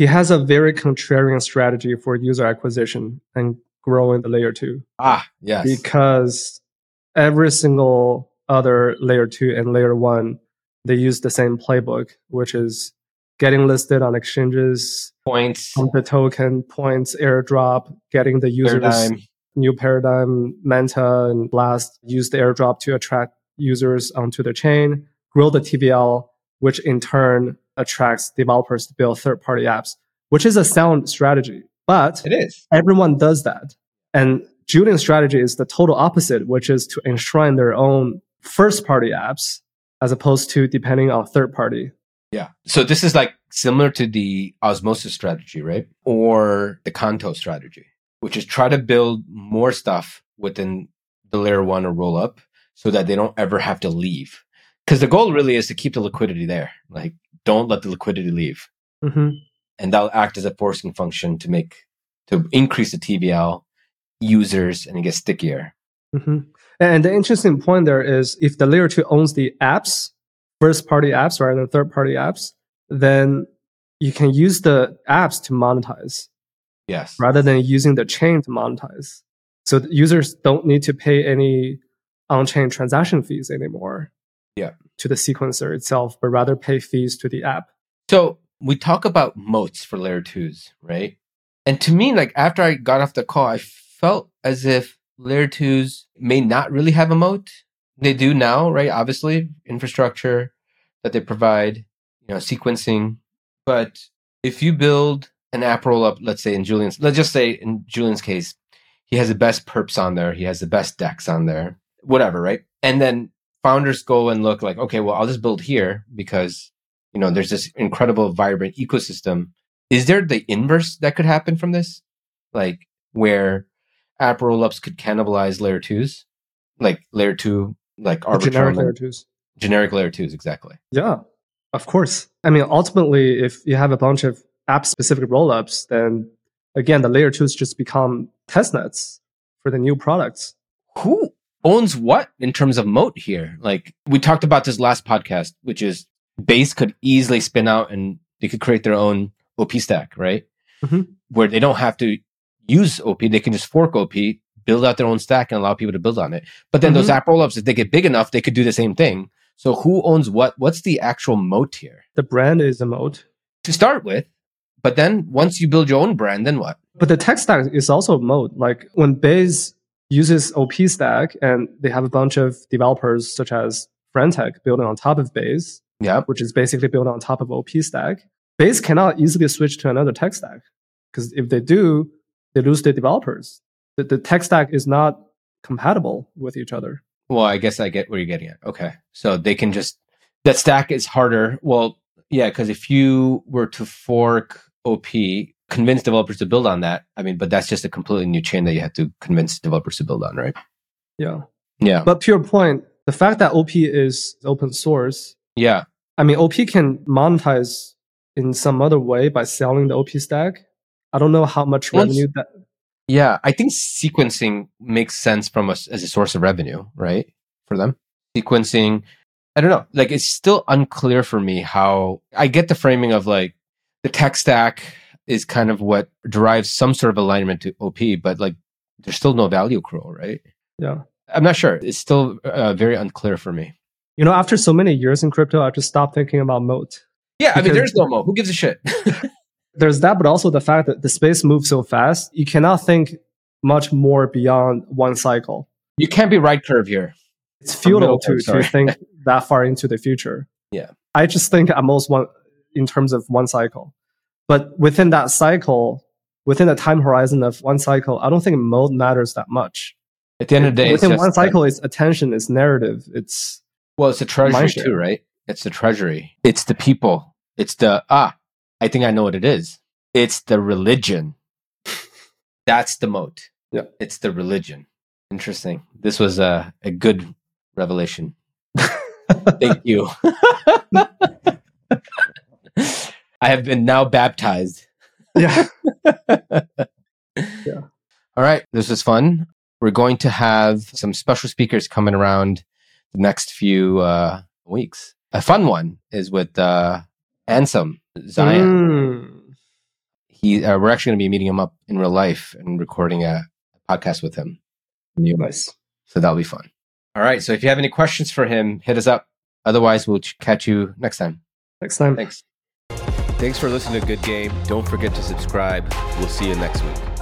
He has a very contrarian strategy for user acquisition and growing the layer two. Ah, yes. Because every single other layer two and layer one, they use the same playbook, which is getting listed on exchanges, points, the token, points, airdrop, getting the users, Paradigm. New Paradigm, Manta, and Blast, use the airdrop to attract users onto the chain, grow the T V L, which in turn attracts developers to build third-party apps, which is a sound strategy. But it is. Everyone does that. And Julian's strategy is the total opposite, which is to enshrine their own first-party apps as opposed to depending on third-party. Yeah. So this is like similar to the Osmosis strategy, right? Or the Kanto strategy, which is try to build more stuff within the layer one or roll-up so that they don't ever have to leave. Because the goal really is to keep the liquidity there. Like, don't let the liquidity leave. Mm-hmm. And that'll act as a forcing function to make to increase the T V L users, and it gets stickier. Mm-hmm. And the interesting point there is if the layer two owns the apps, first-party apps rather than third-party apps, then you can use the apps to monetize. Yes. Rather than using the chain to monetize. So the users don't need to pay any on-chain transaction fees anymore. Yeah. To the sequencer itself, but rather pay fees to the app. So we talk about moats for layer twos, right? And to me, like after I got off the call, I felt as if layer twos may not really have a moat. They do now, right? Obviously, infrastructure that they provide, you know, sequencing. But if you build an app roll up, let's say in Julian's, let's just say in Julian's case, he has the best perps on there. He has the best decks on there, whatever, right? And then founders go and look like, okay, well, I'll just build here because, you know, there's this incredible, vibrant ecosystem. Is there the inverse that could happen from this? Like where app roll-ups could cannibalize layer twos, like layer two, like Arbitrum. Generic layer twos. Generic layer twos, exactly. Yeah, of course. I mean, ultimately, if you have a bunch of app-specific roll-ups, then again, the layer twos just become testnets for the new products. Who owns what in terms of moat here? Like, we talked about this last podcast, which is Base could easily spin out and they could create their own O P stack, right? Mm-hmm. Where they don't have to use O P, they can just fork O P, build out their own stack and allow people to build on it. But then mm-hmm. those app roll-ups, if they get big enough, they could do the same thing. So who owns what? What's the actual moat here? The brand is a moat. To start with, but then once you build your own brand, then what? But the tech stack is also a moat. Like when Base uses O P stack and they have a bunch of developers such as Frantech building on top of Base, yeah, which is basically built on top of O P stack, Base cannot easily switch to another tech stack because if they do, they lose their developers. The, the tech stack is not compatible with each other. Well, I guess I get where you're getting at. Okay. So they can just, that stack is harder. Well, yeah, because if you were to fork O P, convince developers to build on that, I mean, but that's just a completely new chain that you have to convince developers to build on, right? Yeah. Yeah. But to your point, the fact that O P is open source. Yeah. I mean, O P can monetize in some other way by selling the O P stack. I don't know how much Once, revenue that... Yeah, I think sequencing makes sense from us as a source of revenue, right? For them. Sequencing, I don't know. Like, it's still unclear for me how... I get the framing of, like, the tech stack is kind of what derives some sort of alignment to O P, but, like, there's still no value accrual, right? Yeah. I'm not sure. It's still uh, very unclear for me. You know, after so many years in crypto, I just stopped thinking about moat. Yeah, because... I mean, there's no moat. Who gives a shit? There's that, but also the fact that the space moves so fast, you cannot think much more beyond one cycle. You can't be right curve here. It's futile oh, no, to, to think that far into the future. Yeah. I just think at most one in terms of one cycle. But within that cycle, within the time horizon of one cycle, I don't think mode matters that much. At the end of the day, within it's one just, cycle, it's attention, it's narrative, it's well, it's the treasury too, right? It's the treasury. It's the people. It's the ah. I think I know what it is. It's the religion. That's the mode. Yeah, it's the religion. Interesting. This was a a good revelation. Thank you. I have been now baptized. Yeah. Yeah. All right. This was fun. We're going to have some special speakers coming around the next few uh, weeks. A fun one is with uh, Ansem, Zion. Mm. He, uh, we're actually going to be meeting him up in real life and recording a podcast with him. Nice. So that'll be fun. All right. So if you have any questions for him, hit us up. Otherwise, we'll catch you next time. Next time. Thanks. Thanks for listening to Good Game. Don't forget to subscribe. We'll see you next week.